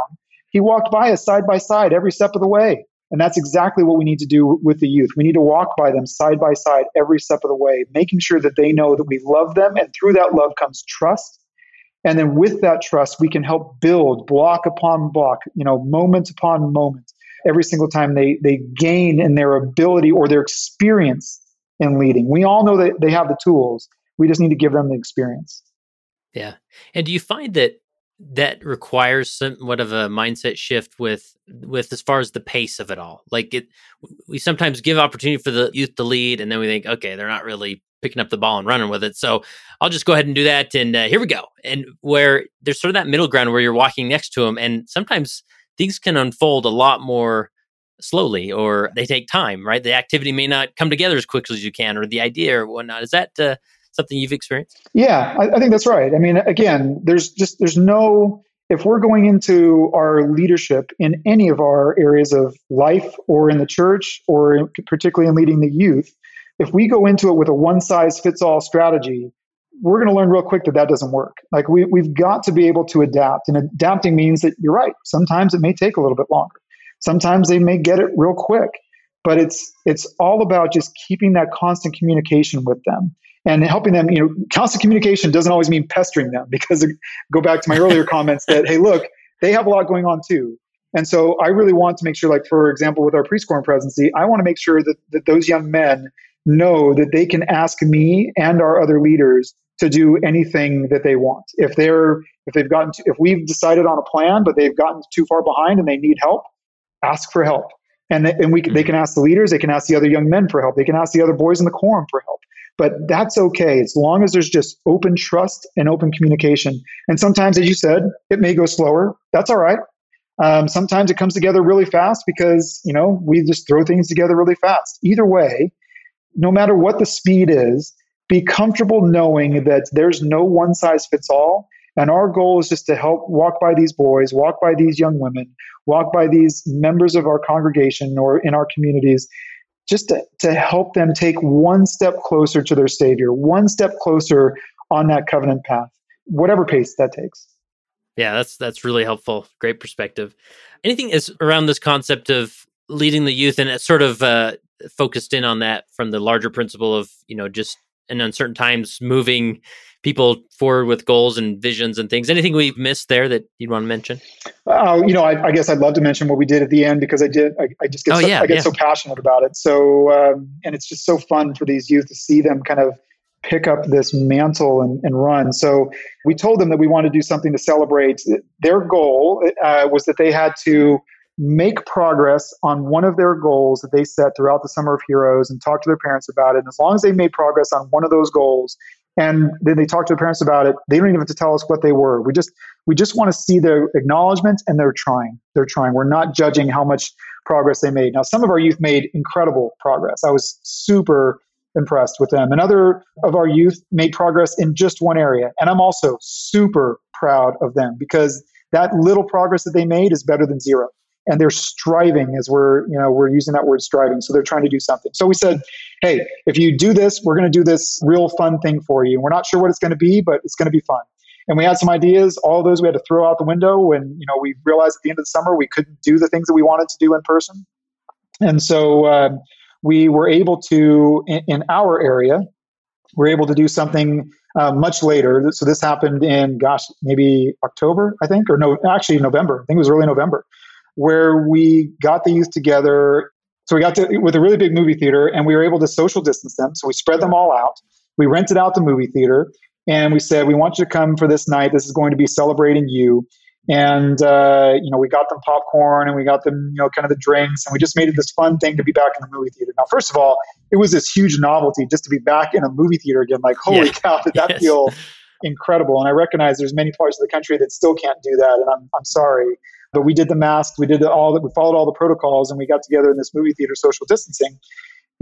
He walked by us side by side every step of the way. And that's exactly what we need to do with the youth. We need to walk by them side by side every step of the way, making sure that they know that we love them. And through that love comes trust. And then with that trust, we can help build block upon block, you know, moment upon moment. Every single time they they gain in their ability or their experience in leading. We all know that they have the tools. We just need to give them the experience. Yeah. And do you find that that requires somewhat of a mindset shift with, with as far as the pace of it all? Like it, we sometimes give opportunity for the youth to lead, and then we think, okay, they're not really picking up the ball and running with it. So I'll just go ahead and do that. And uh, here we go. And where there's sort of that middle ground where you're walking next to them. And sometimes things can unfold a lot more slowly, or they take time, right? The activity may not come together as quickly as you can, or the idea or whatnot. Is that uh, is something you've experienced? Yeah, I, I think that's right. I mean, again, there's just, there's no, if we're going into our leadership in any of our areas of life or in the church or particularly in leading the youth, if we go into it with a one-size-fits-all strategy, we're going to learn real quick that that doesn't work. Like we, we've got to be able to adapt. And adapting means that you're right. Sometimes it may take a little bit longer. Sometimes they may get it real quick. But it's it's all about just keeping that constant communication with them and helping them. You know, constant communication doesn't always mean pestering them, because I go back to my earlier comments that, hey, look, they have a lot going on too. And so I really want to make sure, like, for example, with our pre-scoring presidency, I want to make sure that, that those young men know that they can ask me and our other leaders to do anything that they want. If they're if they've gotten to, if we've decided on a plan, but they've gotten too far behind and they need help, ask for help. And they, and we they can ask the leaders, they can ask the other young men for help, they can ask the other boys in the quorum for help. But that's okay as long as there's just open trust and open communication. And sometimes, as you said, it may go slower. That's all right. Um, sometimes it comes together really fast because you know we just throw things together really fast. Either way, no matter what the speed is, be comfortable knowing that there's no one size fits all. And our goal is just to help walk by these boys, walk by these young women, walk by these members of our congregation or in our communities, just to, to help them take one step closer to their Savior, one step closer on that covenant path, whatever pace that takes. Yeah, that's that's really helpful. Great perspective. Anything is around this concept of leading the youth, and it's sort of uh, focused in on that from the larger principle of, you know, just in uncertain times, moving people forward with goals and visions and things. Anything we've missed there that you'd want to mention? Oh, uh, you know, I, I guess I'd love to mention what we did at the end, because I did. I, I just get oh, so, yeah, I get yeah. so passionate about it. So, um, and it's just so fun for these youth to see them kind of pick up this mantle and, and run. So we told them that we wanted to do something to celebrate. Their goal uh, was that they had to make progress on one of their goals that they set throughout the Summer of Heroes and talk to their parents about it. And as long as they made progress on one of those goals, and then they talk to the parents about it, they don't even have to tell us what they were. We just we just want to see their acknowledgement, and they're trying. They're trying. We're not judging how much progress they made. Now, some of our youth made incredible progress. I was super impressed with them. And other of our youth made progress in just one area. And I'm also super proud of them, because that little progress that they made is better than zero. And they're striving, as we're, you know, we're using that word striving. So they're trying to do something. So we said, hey, if you do this, we're going to do this real fun thing for you. And we're not sure what it's going to be, but it's going to be fun. And we had some ideas. All those we had to throw out the window. And, you know, we realized at the end of the summer, we couldn't do the things that we wanted to do in person. And so um, we were able to, in, in our area, we're able to do something uh, much later. So this happened in, gosh, maybe October, I think, or no, actually November. I think it was early November, where we got the youth together. So we got to, with a really big movie theater, and we were able to social distance them. So we spread them all out. We rented out the movie theater, and we said, we want you to come for this night. This is going to be celebrating you. And, uh, you know, we got them popcorn, and we got them, you know, kind of the drinks, and we just made it this fun thing to be back in the movie theater. Now, first of all, it was this huge novelty just to be back in a movie theater again. Like, holy yeah. cow, did that yes. feel incredible. And I recognize there's many parts of the country that still can't do that. And I'm I'm sorry. But we did the mask, we did the, all that, we followed all the protocols, and we got together in this movie theater social distancing.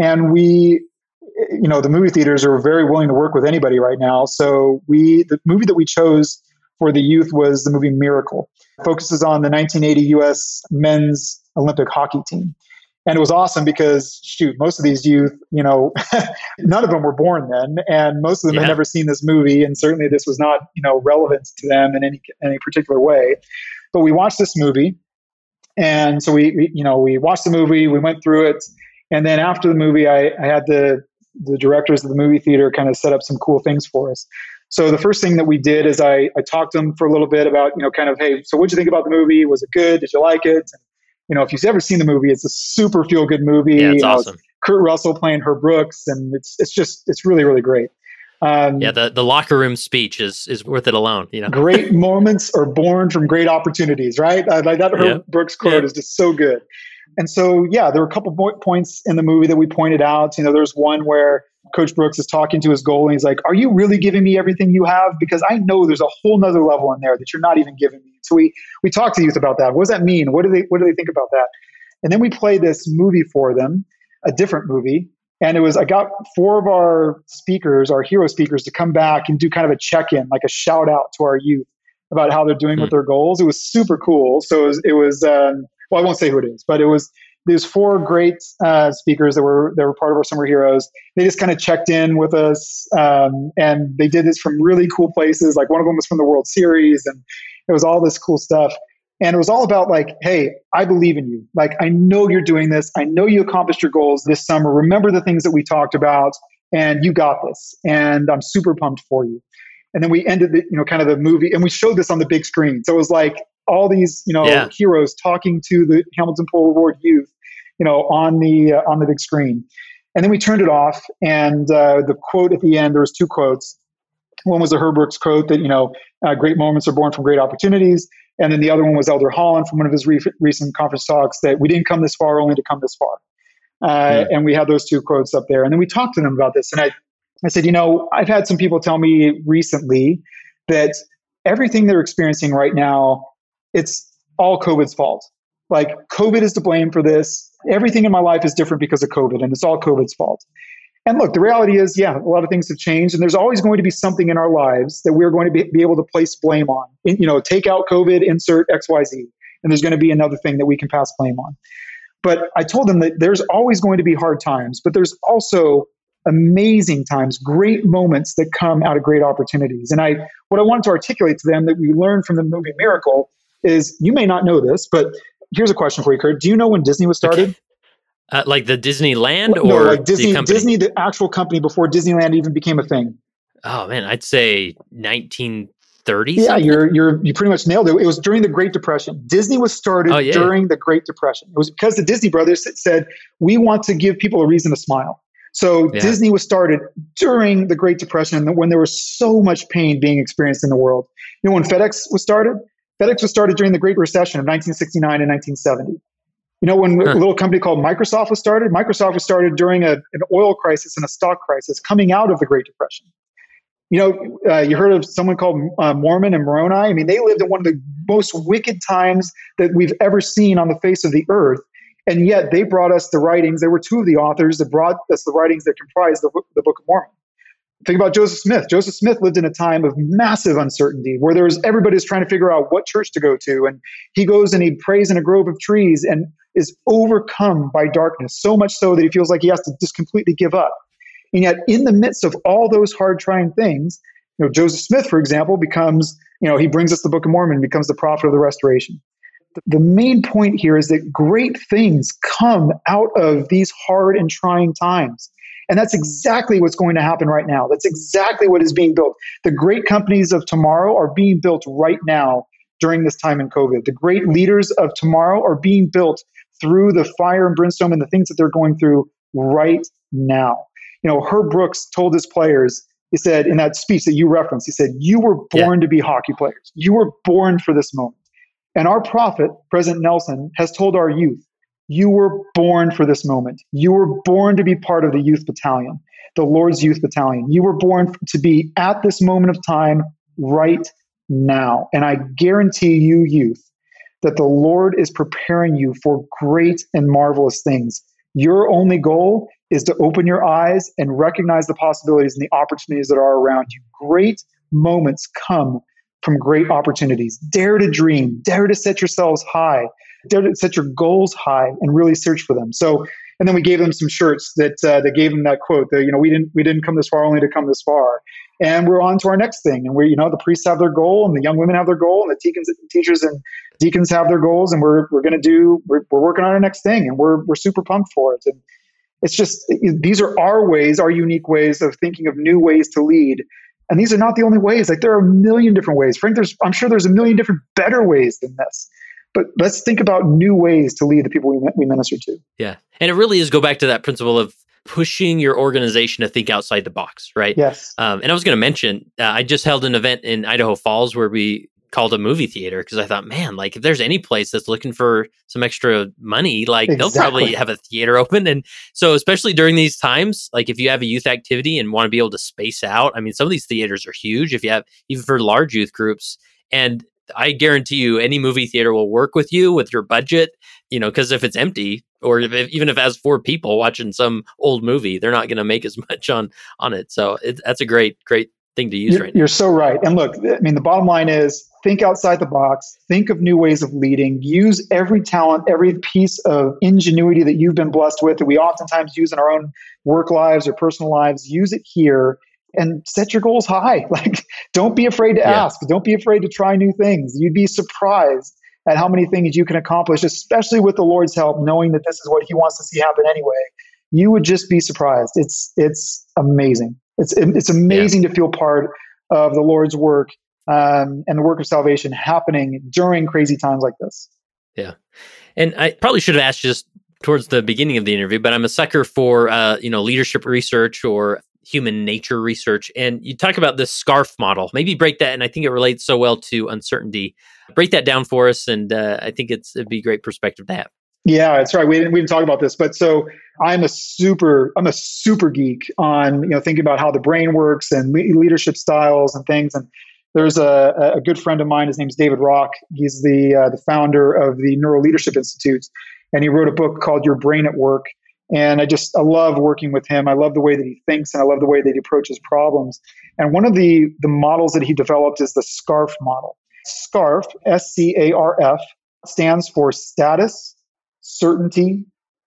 And we, you know, the movie theaters are very willing to work with anybody right now. So we, the movie that we chose for the youth was the movie Miracle. It focuses on the nineteen eighty U S men's Olympic hockey team. And it was awesome because, shoot, most of these youth, you know, none of them were born then, and most of them yeah. had never seen this movie, and certainly this was not, you know, relevant to them in any any particular way. But we watched this movie, and so we, we, you know, we watched the movie, we went through it, and then after the movie, I, I had the the directors of the movie theater kind of set up some cool things for us. So the first thing that we did is I, I talked to them for a little bit about, you know, kind of, hey, so what'd you think about the movie? Was it good? Did you like it? And, you know, if you've ever seen the movie, it's a super feel-good movie. Yeah, it's you awesome. Know, it's Kurt Russell playing Herb Brooks, and it's it's just, it's really, really great. Um, yeah, the, the locker room speech is is worth it alone. You know, great moments are born from great opportunities, right? Uh, like that Herb yeah. Brooks quote yeah. is just so good. And so, yeah, there were a couple points in the movie that we pointed out. You know, there's one where Coach Brooks is talking to his goalie, and he's like, are you really giving me everything you have? Because I know there's a whole nother level in there that you're not even giving me. So we we talked to youth about that. What does that mean? What do they what do they think about that? And then we play this movie for them, a different movie. And it was, I got four of our speakers, our hero speakers, to come back and do kind of a check-in, like a shout out to our youth about how they're doing mm. with their goals. It was super cool. So it was, it was um, well, I won't say who it is, but it was these four great uh, speakers that were that were part of our Summer Heroes. They just kind of checked in with us, um, and they did this from really cool places. Like one of them was from the World Series, and it was all this cool stuff. And it was all about like, hey, I believe in you. Like, I know you're doing this. I know you accomplished your goals this summer. Remember the things that we talked about, and you got this. And I'm super pumped for you. And then we ended the, you know, kind of the movie, and we showed this on the big screen. So it was like all these, you know, yeah. heroes talking to the Hamilton Full Reward youth, you know, on the uh, on the big screen. And then we turned it off. And uh, the quote at the end, there was two quotes. One was a Herb Brooks quote that, you know, uh, great moments are born from great opportunities. And then the other one was Elder Holland from one of his re- recent conference talks that we didn't come this far only to come this far. Uh, yeah. And we had those two quotes up there. And then we talked to them about this. And I, I said, you know, I've had some people tell me recently that everything they're experiencing right now, it's all COVID's fault. Like, COVID is to blame for this. Everything in my life is different because of COVID, and it's all COVID's fault. And look, the reality is, yeah, a lot of things have changed, and there's always going to be something in our lives that we're going to be, be able to place blame on. And, you know, take out COVID, insert X Y Z, and there's going to be another thing that we can pass blame on. But I told them that there's always going to be hard times, but there's also amazing times, great moments that come out of great opportunities. And I, what I wanted to articulate to them that we learned from the movie Miracle is, you may not know this, but here's a question for you, Kurt. Do you know when Disney was started? Okay. Uh, like the Disneyland or no, like Disney, the company? Disney, the actual company before Disneyland even became a thing. Oh man, I'd say nineteen thirty. Yeah, something? you're you're you pretty much nailed it. It was during the Great Depression. Disney was started oh, yeah. during the Great Depression. It was because the Disney brothers said, we want to give people a reason to smile. So yeah. Disney was started during the Great Depression when there was so much pain being experienced in the world. You know when FedEx was started? FedEx was started during the Great Recession of nineteen sixty-nine and nineteen seventy. You know, when huh. a little company called Microsoft was started, Microsoft was started during a, an oil crisis and a stock crisis coming out of the Great Depression. You know, uh, you heard of someone called uh, Mormon and Moroni? I mean, they lived in one of the most wicked times that we've ever seen on the face of the earth. And yet they brought us the writings. There were two of the authors that brought us the writings that comprise the, the Book of Mormon. Think about Joseph Smith. Joseph Smith lived in a time of massive uncertainty where there was everybody was trying to figure out what church to go to. And he goes and he prays in a grove of trees and is overcome by darkness, so much so that he feels like he has to just completely give up. And yet in the midst of all those hard, trying things, you know, Joseph Smith, for example, becomes, you know, he brings us the Book of Mormon, becomes the prophet of the Restoration. The main point here is that great things come out of these hard and trying times. And that's exactly what's going to happen right now. That's exactly what is being built. The great companies of tomorrow are being built right now during this time in COVID. The great leaders of tomorrow are being built through the fire and brimstone and the things that they're going through right now. You know, Herb Brooks told his players, he said in that speech that you referenced, he said, you were born yeah. to be hockey players. You were born for this moment. And our prophet, President Nelson, has told our youth, you were born for this moment. You were born to be part of the youth battalion, the Lord's youth battalion. You were born to be at this moment of time right now. And I guarantee you, youth, that the Lord is preparing you for great and marvelous things. Your only goal is to open your eyes and recognize the possibilities and the opportunities that are around you. Great moments come from great opportunities. Dare to dream, dare to set yourselves high, dare to set your goals high and really search for them. So, and then we gave them some shirts that uh, that gave them that quote that, you know, we didn't we didn't come this far only to come this far. And we're on to our next thing. And we, you know, the priests have their goal and the young women have their goal and the deacons, teachers and deacons have their goals. And we're, we're going to do, we're, we're working on our next thing and we're, we're super pumped for it. And it's just, it, these are our ways, our unique ways of thinking of new ways to lead. And these are not the only ways. Like there are a million different ways. Frank, there's, I'm sure there's a million different better ways than this. But let's think about new ways to lead the people we, we minister to. Yeah. And it really is go back to that principle of pushing your organization to think outside the box, right? Yes. Um, and I was going to mention, uh, I just held an event in Idaho Falls where we called a movie theater because I thought, man, like if there's any place that's looking for some extra money, like exactly. they'll probably have a theater open. And so especially during these times, like if you have a youth activity and want to be able to space out, I mean, some of these theaters are huge if you have, even for large youth groups. And I guarantee you any movie theater will work with you with your budget, you know, because if it's empty or if, even if it has four people watching some old movie, they're not going to make as much on on it. So it, that's a great, great thing to use you're, right now. You're so right. And look, I mean, the bottom line is think outside the box, think of new ways of leading, use every talent, every piece of ingenuity that you've been blessed with that we oftentimes use in our own work lives or personal lives, use it here. And set your goals high. Like, don't be afraid to yeah. ask. Don't be afraid to try new things. You'd be surprised at how many things you can accomplish, especially with the Lord's help, knowing that this is what He wants to see happen anyway. You would just be surprised. It's it's amazing. It's it's amazing yeah. to feel part of the Lord's work um, and the work of salvation happening during crazy times like this. Yeah, and I probably should have asked just towards the beginning of the interview, but I'm a sucker for uh, you know leadership research or human nature research. And you talk about this SCARF model, maybe break that. And I think it relates so well to uncertainty. Break that down for us. And uh, I think it's, it'd be a great perspective to have. Yeah, that's right. We didn't, we didn't talk about this, but so I'm a super, I'm a super geek on, you know, thinking about how the brain works and le- leadership styles and things. And there's a, a good friend of mine, his name's David Rock. He's the, uh, the founder of the Neuro Leadership Institute. And he wrote a book called Your Brain at Work. And I just, I love working with him. I love the way that he thinks and I love the way that he approaches problems. And one of the, the models that he developed is the SCARF model. SCARF, S C A R F, stands for status, certainty,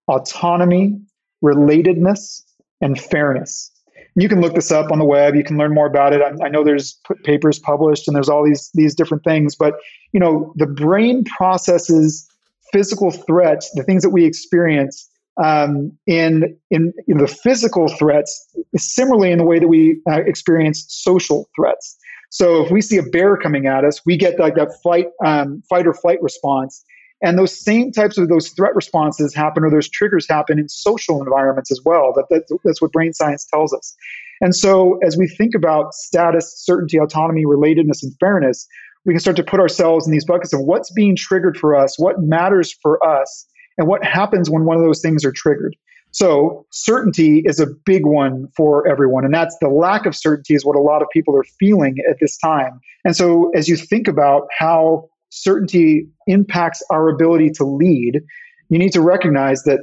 autonomy, relatedness, and fairness. And you can look this up on the web. You can learn more about it. I, I know there's p- papers published and there's all these, these different things. But, you know, the brain processes physical threats, the things that we experience, Um, in, in in the physical threats, similarly in the way that we uh, experience social threats. So if we see a bear coming at us, we get like that fight, um, fight or flight response. And those same types of those threat responses happen, or those triggers happen in social environments as well. That, that that's what brain science tells us. And so as we think about status, certainty, autonomy, relatedness, and fairness, we can start to put ourselves in these buckets of what's being triggered for us, what matters for us, and what happens when one of those things are triggered. So certainty is a big one for everyone. And that's the lack of certainty is what a lot of people are feeling at this time. And so as you think about how certainty impacts our ability to lead, you need to recognize that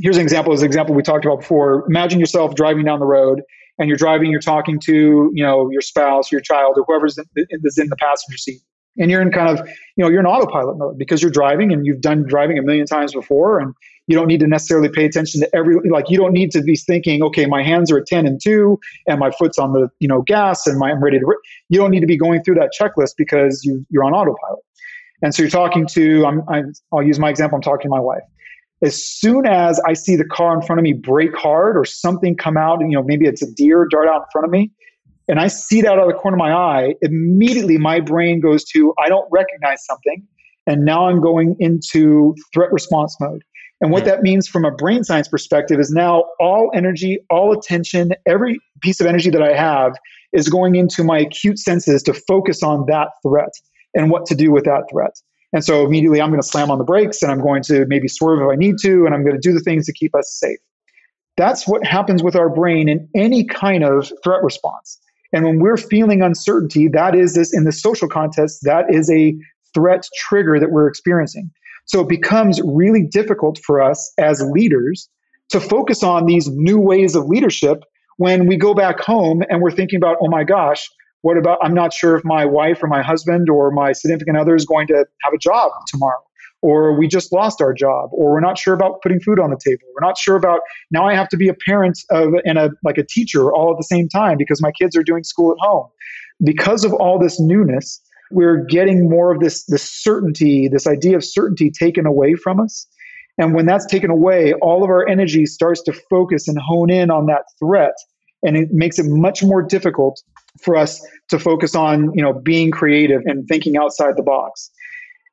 here's an example, as an example we talked about before. Imagine yourself driving down the road and you're driving, you're talking to, you know, your spouse, your child, or whoever's in the, is in the passenger seat. And you're in kind of, you know, you're in autopilot mode because you're driving and you've done driving a million times before, and you don't need to necessarily pay attention to every, like you don't need to be thinking, okay, my hands are at ten and two and my foot's on the, you know, gas and my, I'm ready to, re-. You don't need to be going through that checklist because you, you're on autopilot. And so you're talking to, I'm, I'm, I'll use my example. I'm talking to my wife. As soon as I see the car in front of me brake hard or something come out, and, you know, maybe it's a deer dart out in front of me, and I see that out of the corner of my eye, immediately my brain goes to, I don't recognize something. And now I'm going into threat response mode. And what that means from a brain science perspective is now all energy, all attention, every piece of energy that I have is going into my acute senses to focus on that threat and what to do with that threat. And so immediately I'm going to slam on the brakes and I'm going to maybe swerve if I need to, and I'm going to do the things to keep us safe. That's what happens with our brain in any kind of threat response. And when we're feeling uncertainty, that is this in the social context, that is a threat trigger that we're experiencing. So it becomes really difficult for us as leaders to focus on these new ways of leadership when we go back home and we're thinking about, oh my gosh, what about, I'm not sure if my wife or my husband or my significant other is going to have a job tomorrow, or we just lost our job, or we're not sure about putting food on the table. We're not sure about, now I have to be a parent of and a like a teacher all at the same time because my kids are doing school at home. Because of all this newness, we're getting more of this, this certainty, this idea of certainty taken away from us. And when that's taken away, all of our energy starts to focus and hone in on that threat. And it makes it much more difficult for us to focus on, you know, being creative and thinking outside the box.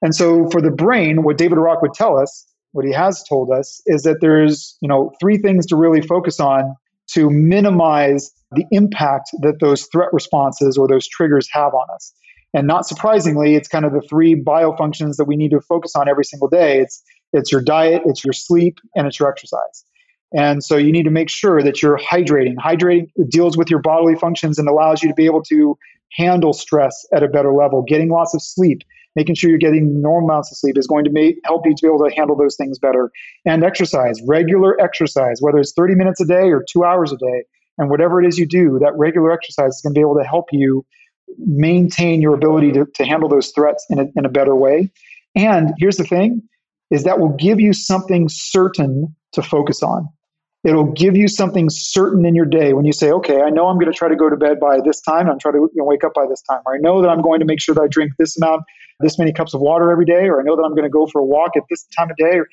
And so for the brain, what David Rock would tell us, what he has told us, is that there's, you know, three things to really focus on to minimize the impact that those threat responses or those triggers have on us. And not surprisingly, it's kind of the three biofunctions that we need to focus on every single day. It's it's your diet, it's your sleep, and it's your exercise. And so you need to make sure that you're hydrating. Hydrating deals with your bodily functions and allows you to be able to handle stress at a better level. Getting lots of sleep, making sure you're getting normal amounts of sleep is going to make, help you to be able to handle those things better. And exercise, regular exercise, whether it's thirty minutes a day or two hours a day, and whatever it is you do, that regular exercise is going to be able to help you maintain your ability to, to handle those threats in a, in a better way. And here's the thing, is that will give you something certain to focus on. It'll give you something certain in your day when you say, okay, I know I'm going to try to go to bed by this time. I'm trying to you know, wake up by this time. Or I know that I'm going to make sure that I drink this amount, this many cups of water every day. Or I know that I'm going to go for a walk at this time of day. Or,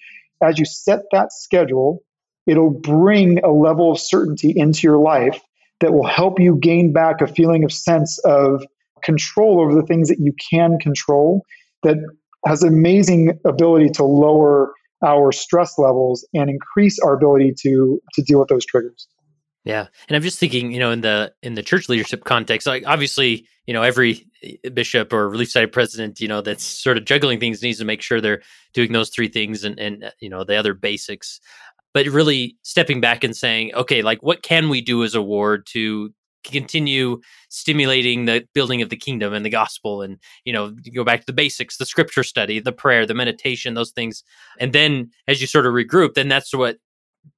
as you set that schedule, it'll bring a level of certainty into your life that will help you gain back a feeling of sense of control over the things that you can control, that has amazing ability to lower our stress levels and increase our ability to to deal with those triggers. Yeah. And I'm just thinking, you know, in the in the church leadership context, like obviously, you know, every bishop or Relief Society president, you know, that's sort of juggling things needs to make sure they're doing those three things and, and you know, the other basics. But really stepping back and saying, okay, like what can we do as a ward to continue stimulating the building of the kingdom and the gospel, and, you know, go back to the basics, the scripture study, the prayer, the meditation, those things. And then as you sort of regroup, then that's what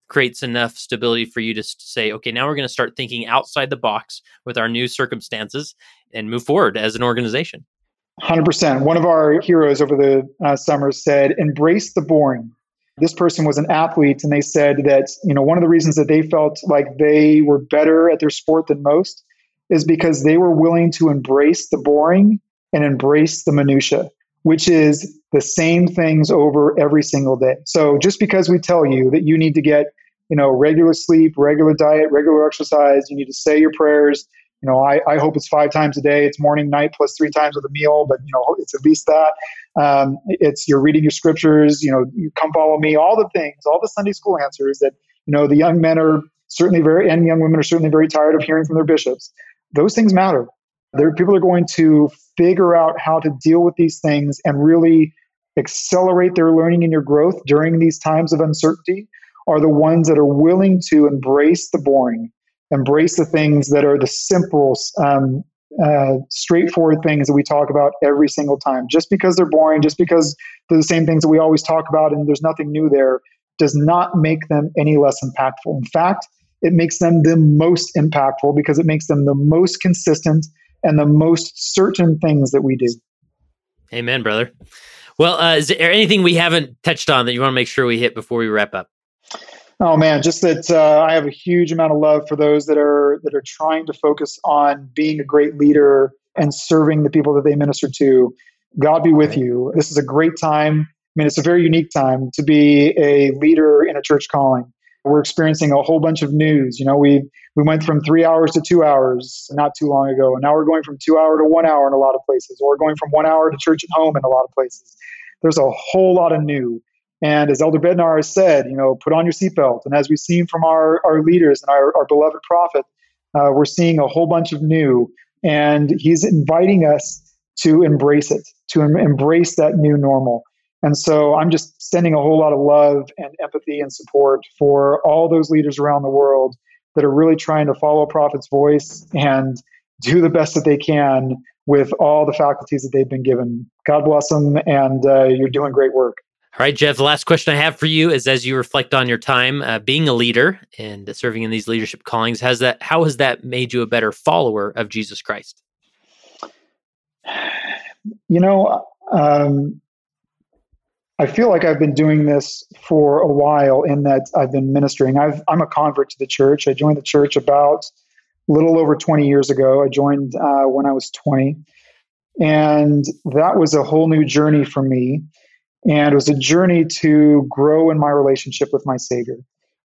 creates enough stability for you to say, okay, now we're going to start thinking outside the box with our new circumstances and move forward as an organization. one hundred percent. One of our heroes over the uh, summer said, embrace the boring. This person was an athlete, and they said that, you know, one of the reasons that they felt like they were better at their sport than most is because they were willing to embrace the boring and embrace the minutia, which is the same things over every single day. So just because we tell you that you need to get, you know, regular sleep, regular diet, regular exercise, you need to say your prayers, you know, I, I hope it's five times a day. It's morning, night, plus three times with a meal, but, you know, it's at least that. Um, it's you're reading your scriptures, you know, you come follow me, all the things, all the Sunday school answers that, you know, the young men are certainly very, and young women are certainly very tired of hearing from their bishops. Those things matter. There, people are going to figure out how to deal with these things and really accelerate their learning and your growth during these times of uncertainty are the ones that are willing to embrace the boring, embrace the things that are the simple, um, uh, straightforward things that we talk about every single time. Just because they're boring, just because they're the same things that we always talk about and there's nothing new there, does not make them any less impactful. In fact, it makes them the most impactful because it makes them the most consistent and the most certain things that we do. Amen, brother. Well, uh, is there anything we haven't touched on that you want to make sure we hit before we wrap up? Oh man, just that uh, I have a huge amount of love for those that are that are trying to focus on being a great leader and serving the people that they minister to. God be with you. This is a great time. I mean, it's a very unique time to be a leader in a church calling. We're experiencing a whole bunch of news. You know, we we went from three hours to two hours not too long ago, and now we're going from two hour to one hour in a lot of places, or going from one hour to church at home in a lot of places. There's a whole lot of new. And as Elder Bednar has said, you know, put on your seatbelt. And as we've seen from our, our leaders and our, our beloved prophet, uh, we're seeing a whole bunch of new. And he's inviting us to embrace it, to em- embrace that new normal. And so I'm just sending a whole lot of love and empathy and support for all those leaders around the world that are really trying to follow prophet's voice and do the best that they can with all the faculties that they've been given. God bless them, and uh, you're doing great work. All right, Jeff, the last question I have for you is, as you reflect on your time uh, being a leader and serving in these leadership callings, has that, how has that made you a better follower of Jesus Christ? You know, um, I feel like I've been doing this for a while in that I've been ministering. I've, I'm a convert to the church. I joined the church about a little over twenty years ago. I joined uh, when I was twenty, and that was a whole new journey for me. And it was a journey to grow in my relationship with my Savior.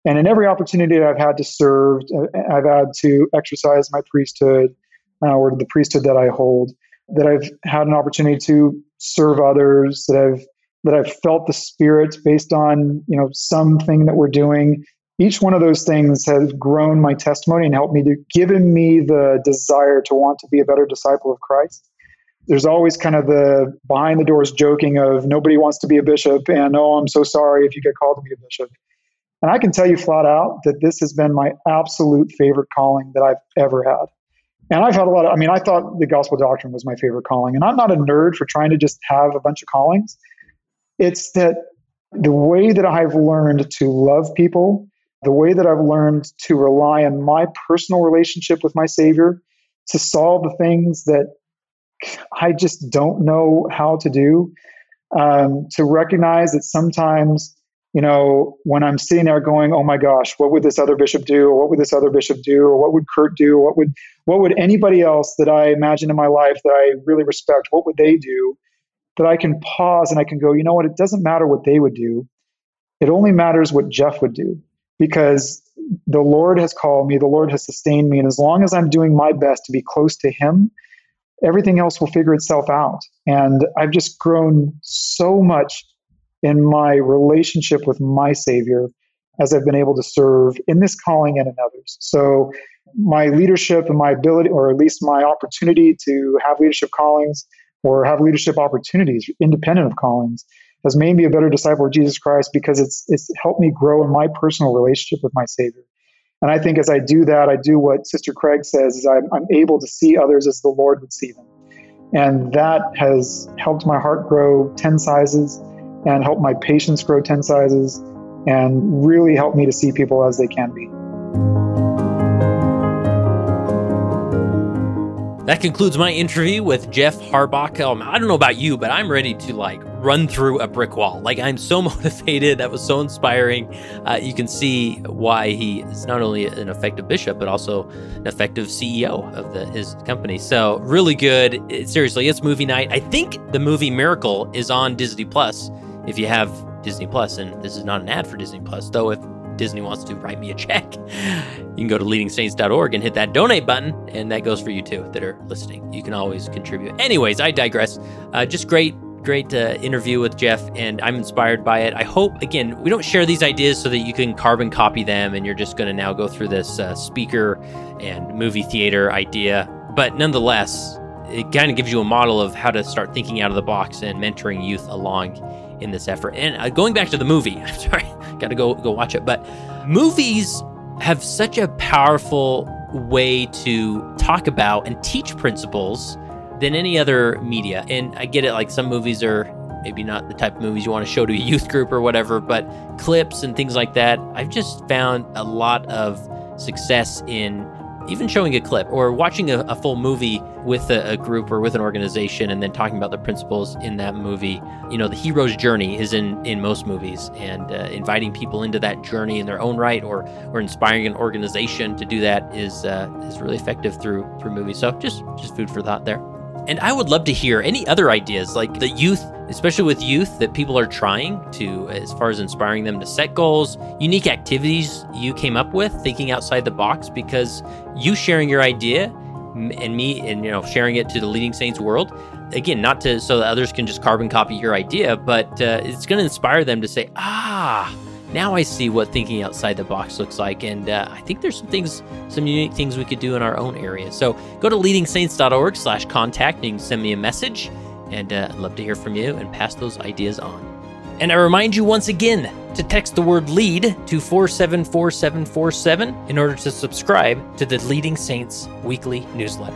And in every opportunity that I've had to serve, I've had to exercise my priesthood uh, or the priesthood that I hold, that I've had an opportunity to serve others, that I've that I've felt the Spirit based on, you know, something that we're doing. Each one of those things has grown my testimony and helped me to given me the desire to want to be a better disciple of Christ. There's always kind of the behind the doors joking of nobody wants to be a bishop, and oh, I'm so sorry if you get called to be a bishop. And I can tell you flat out that this has been my absolute favorite calling that I've ever had. And I've had a lot of, I mean, I thought the gospel doctrine was my favorite calling. And I'm not a nerd for trying to just have a bunch of callings. It's that the way that I've learned to love people, the way that I've learned to rely on my personal relationship with my Savior to solve the things that I just don't know how to do, um, to recognize that sometimes, you know, when I'm sitting there going, oh my gosh, what would this other bishop do? Or what would this other bishop do? Or what would Kurt do? What would what would anybody else that I imagine in my life that I really respect, what would they do? That I can pause and I can go, you know what? It doesn't matter what they would do. It only matters what Jeff would do, because the Lord has called me, the Lord has sustained me. And as long as I'm doing my best to be close to him, everything else will figure itself out. And I've just grown so much in my relationship with my Savior as I've been able to serve in this calling and in others. So my leadership and my ability, or at least my opportunity to have leadership callings or have leadership opportunities independent of callings, has made me a better disciple of Jesus Christ, because it's it's helped me grow in my personal relationship with my Savior. And I think as I do that, I do what Sister Craig says, is I'm, I'm able to see others as the Lord would see them. And that has helped my heart grow ten sizes, and help my patients grow ten sizes, and really help me to see people as they can be. That concludes my interview with Jeff Harbach. Um, I don't know about you, but I'm ready to like run through a brick wall. Like, I'm so motivated. That was so inspiring. Uh, you can see why he is not only an effective bishop, but also an effective C E O of the, his company. So really good. It, seriously, it's movie night. I think the movie Miracle is on Disney Plus, if you have Disney Plus, and this is not an ad for Disney Plus, though if Disney wants to write me a check, you can go to leading saints dot org and hit that donate button, and that goes for you too that are listening. You can always contribute. Anyways, I digress. Uh, just great, great uh, interview with Jeff, and I'm inspired by it. I hope, again, we don't share these ideas so that you can carbon copy them, and you're just going to now go through this uh, speaker and movie theater idea. But nonetheless, it kind of gives you a model of how to start thinking out of the box and mentoring youth along in this effort. And uh, going back to the movie, I'm sorry, gotta go go watch it, but movies have such a powerful way to talk about and teach principles than any other media. And I get it, like some movies are maybe not the type of movies you want to show to a youth group or whatever, but clips and things like that, I've just found a lot of success in even showing a clip or watching a, a full movie with a, a group or with an organization, and then talking about the principles in that movie. You know, the hero's journey is in, in most movies, and uh, inviting people into that journey in their own right, or or inspiring an organization to do that is uh, is really effective through through movies. So just just food for thought there. And I would love to hear any other ideas, like the youth, especially with youth, that people are trying to, as far as inspiring them to set goals, unique activities you came up with, thinking outside the box, because you sharing your idea and me and, you know, sharing it to the Leading Saints world, again, not to, so that others can just carbon copy your idea, but uh, it's going to inspire them to say, ah, now I see what thinking outside the box looks like. And uh, I think there's some things, some unique things we could do in our own area. So go to leading saints dot org slash contact, and you can send me a message, and uh, I'd love to hear from you and pass those ideas on. And I remind you once again to text the word LEAD to four seven four seven four seven in order to subscribe to the Leading Saints weekly newsletter.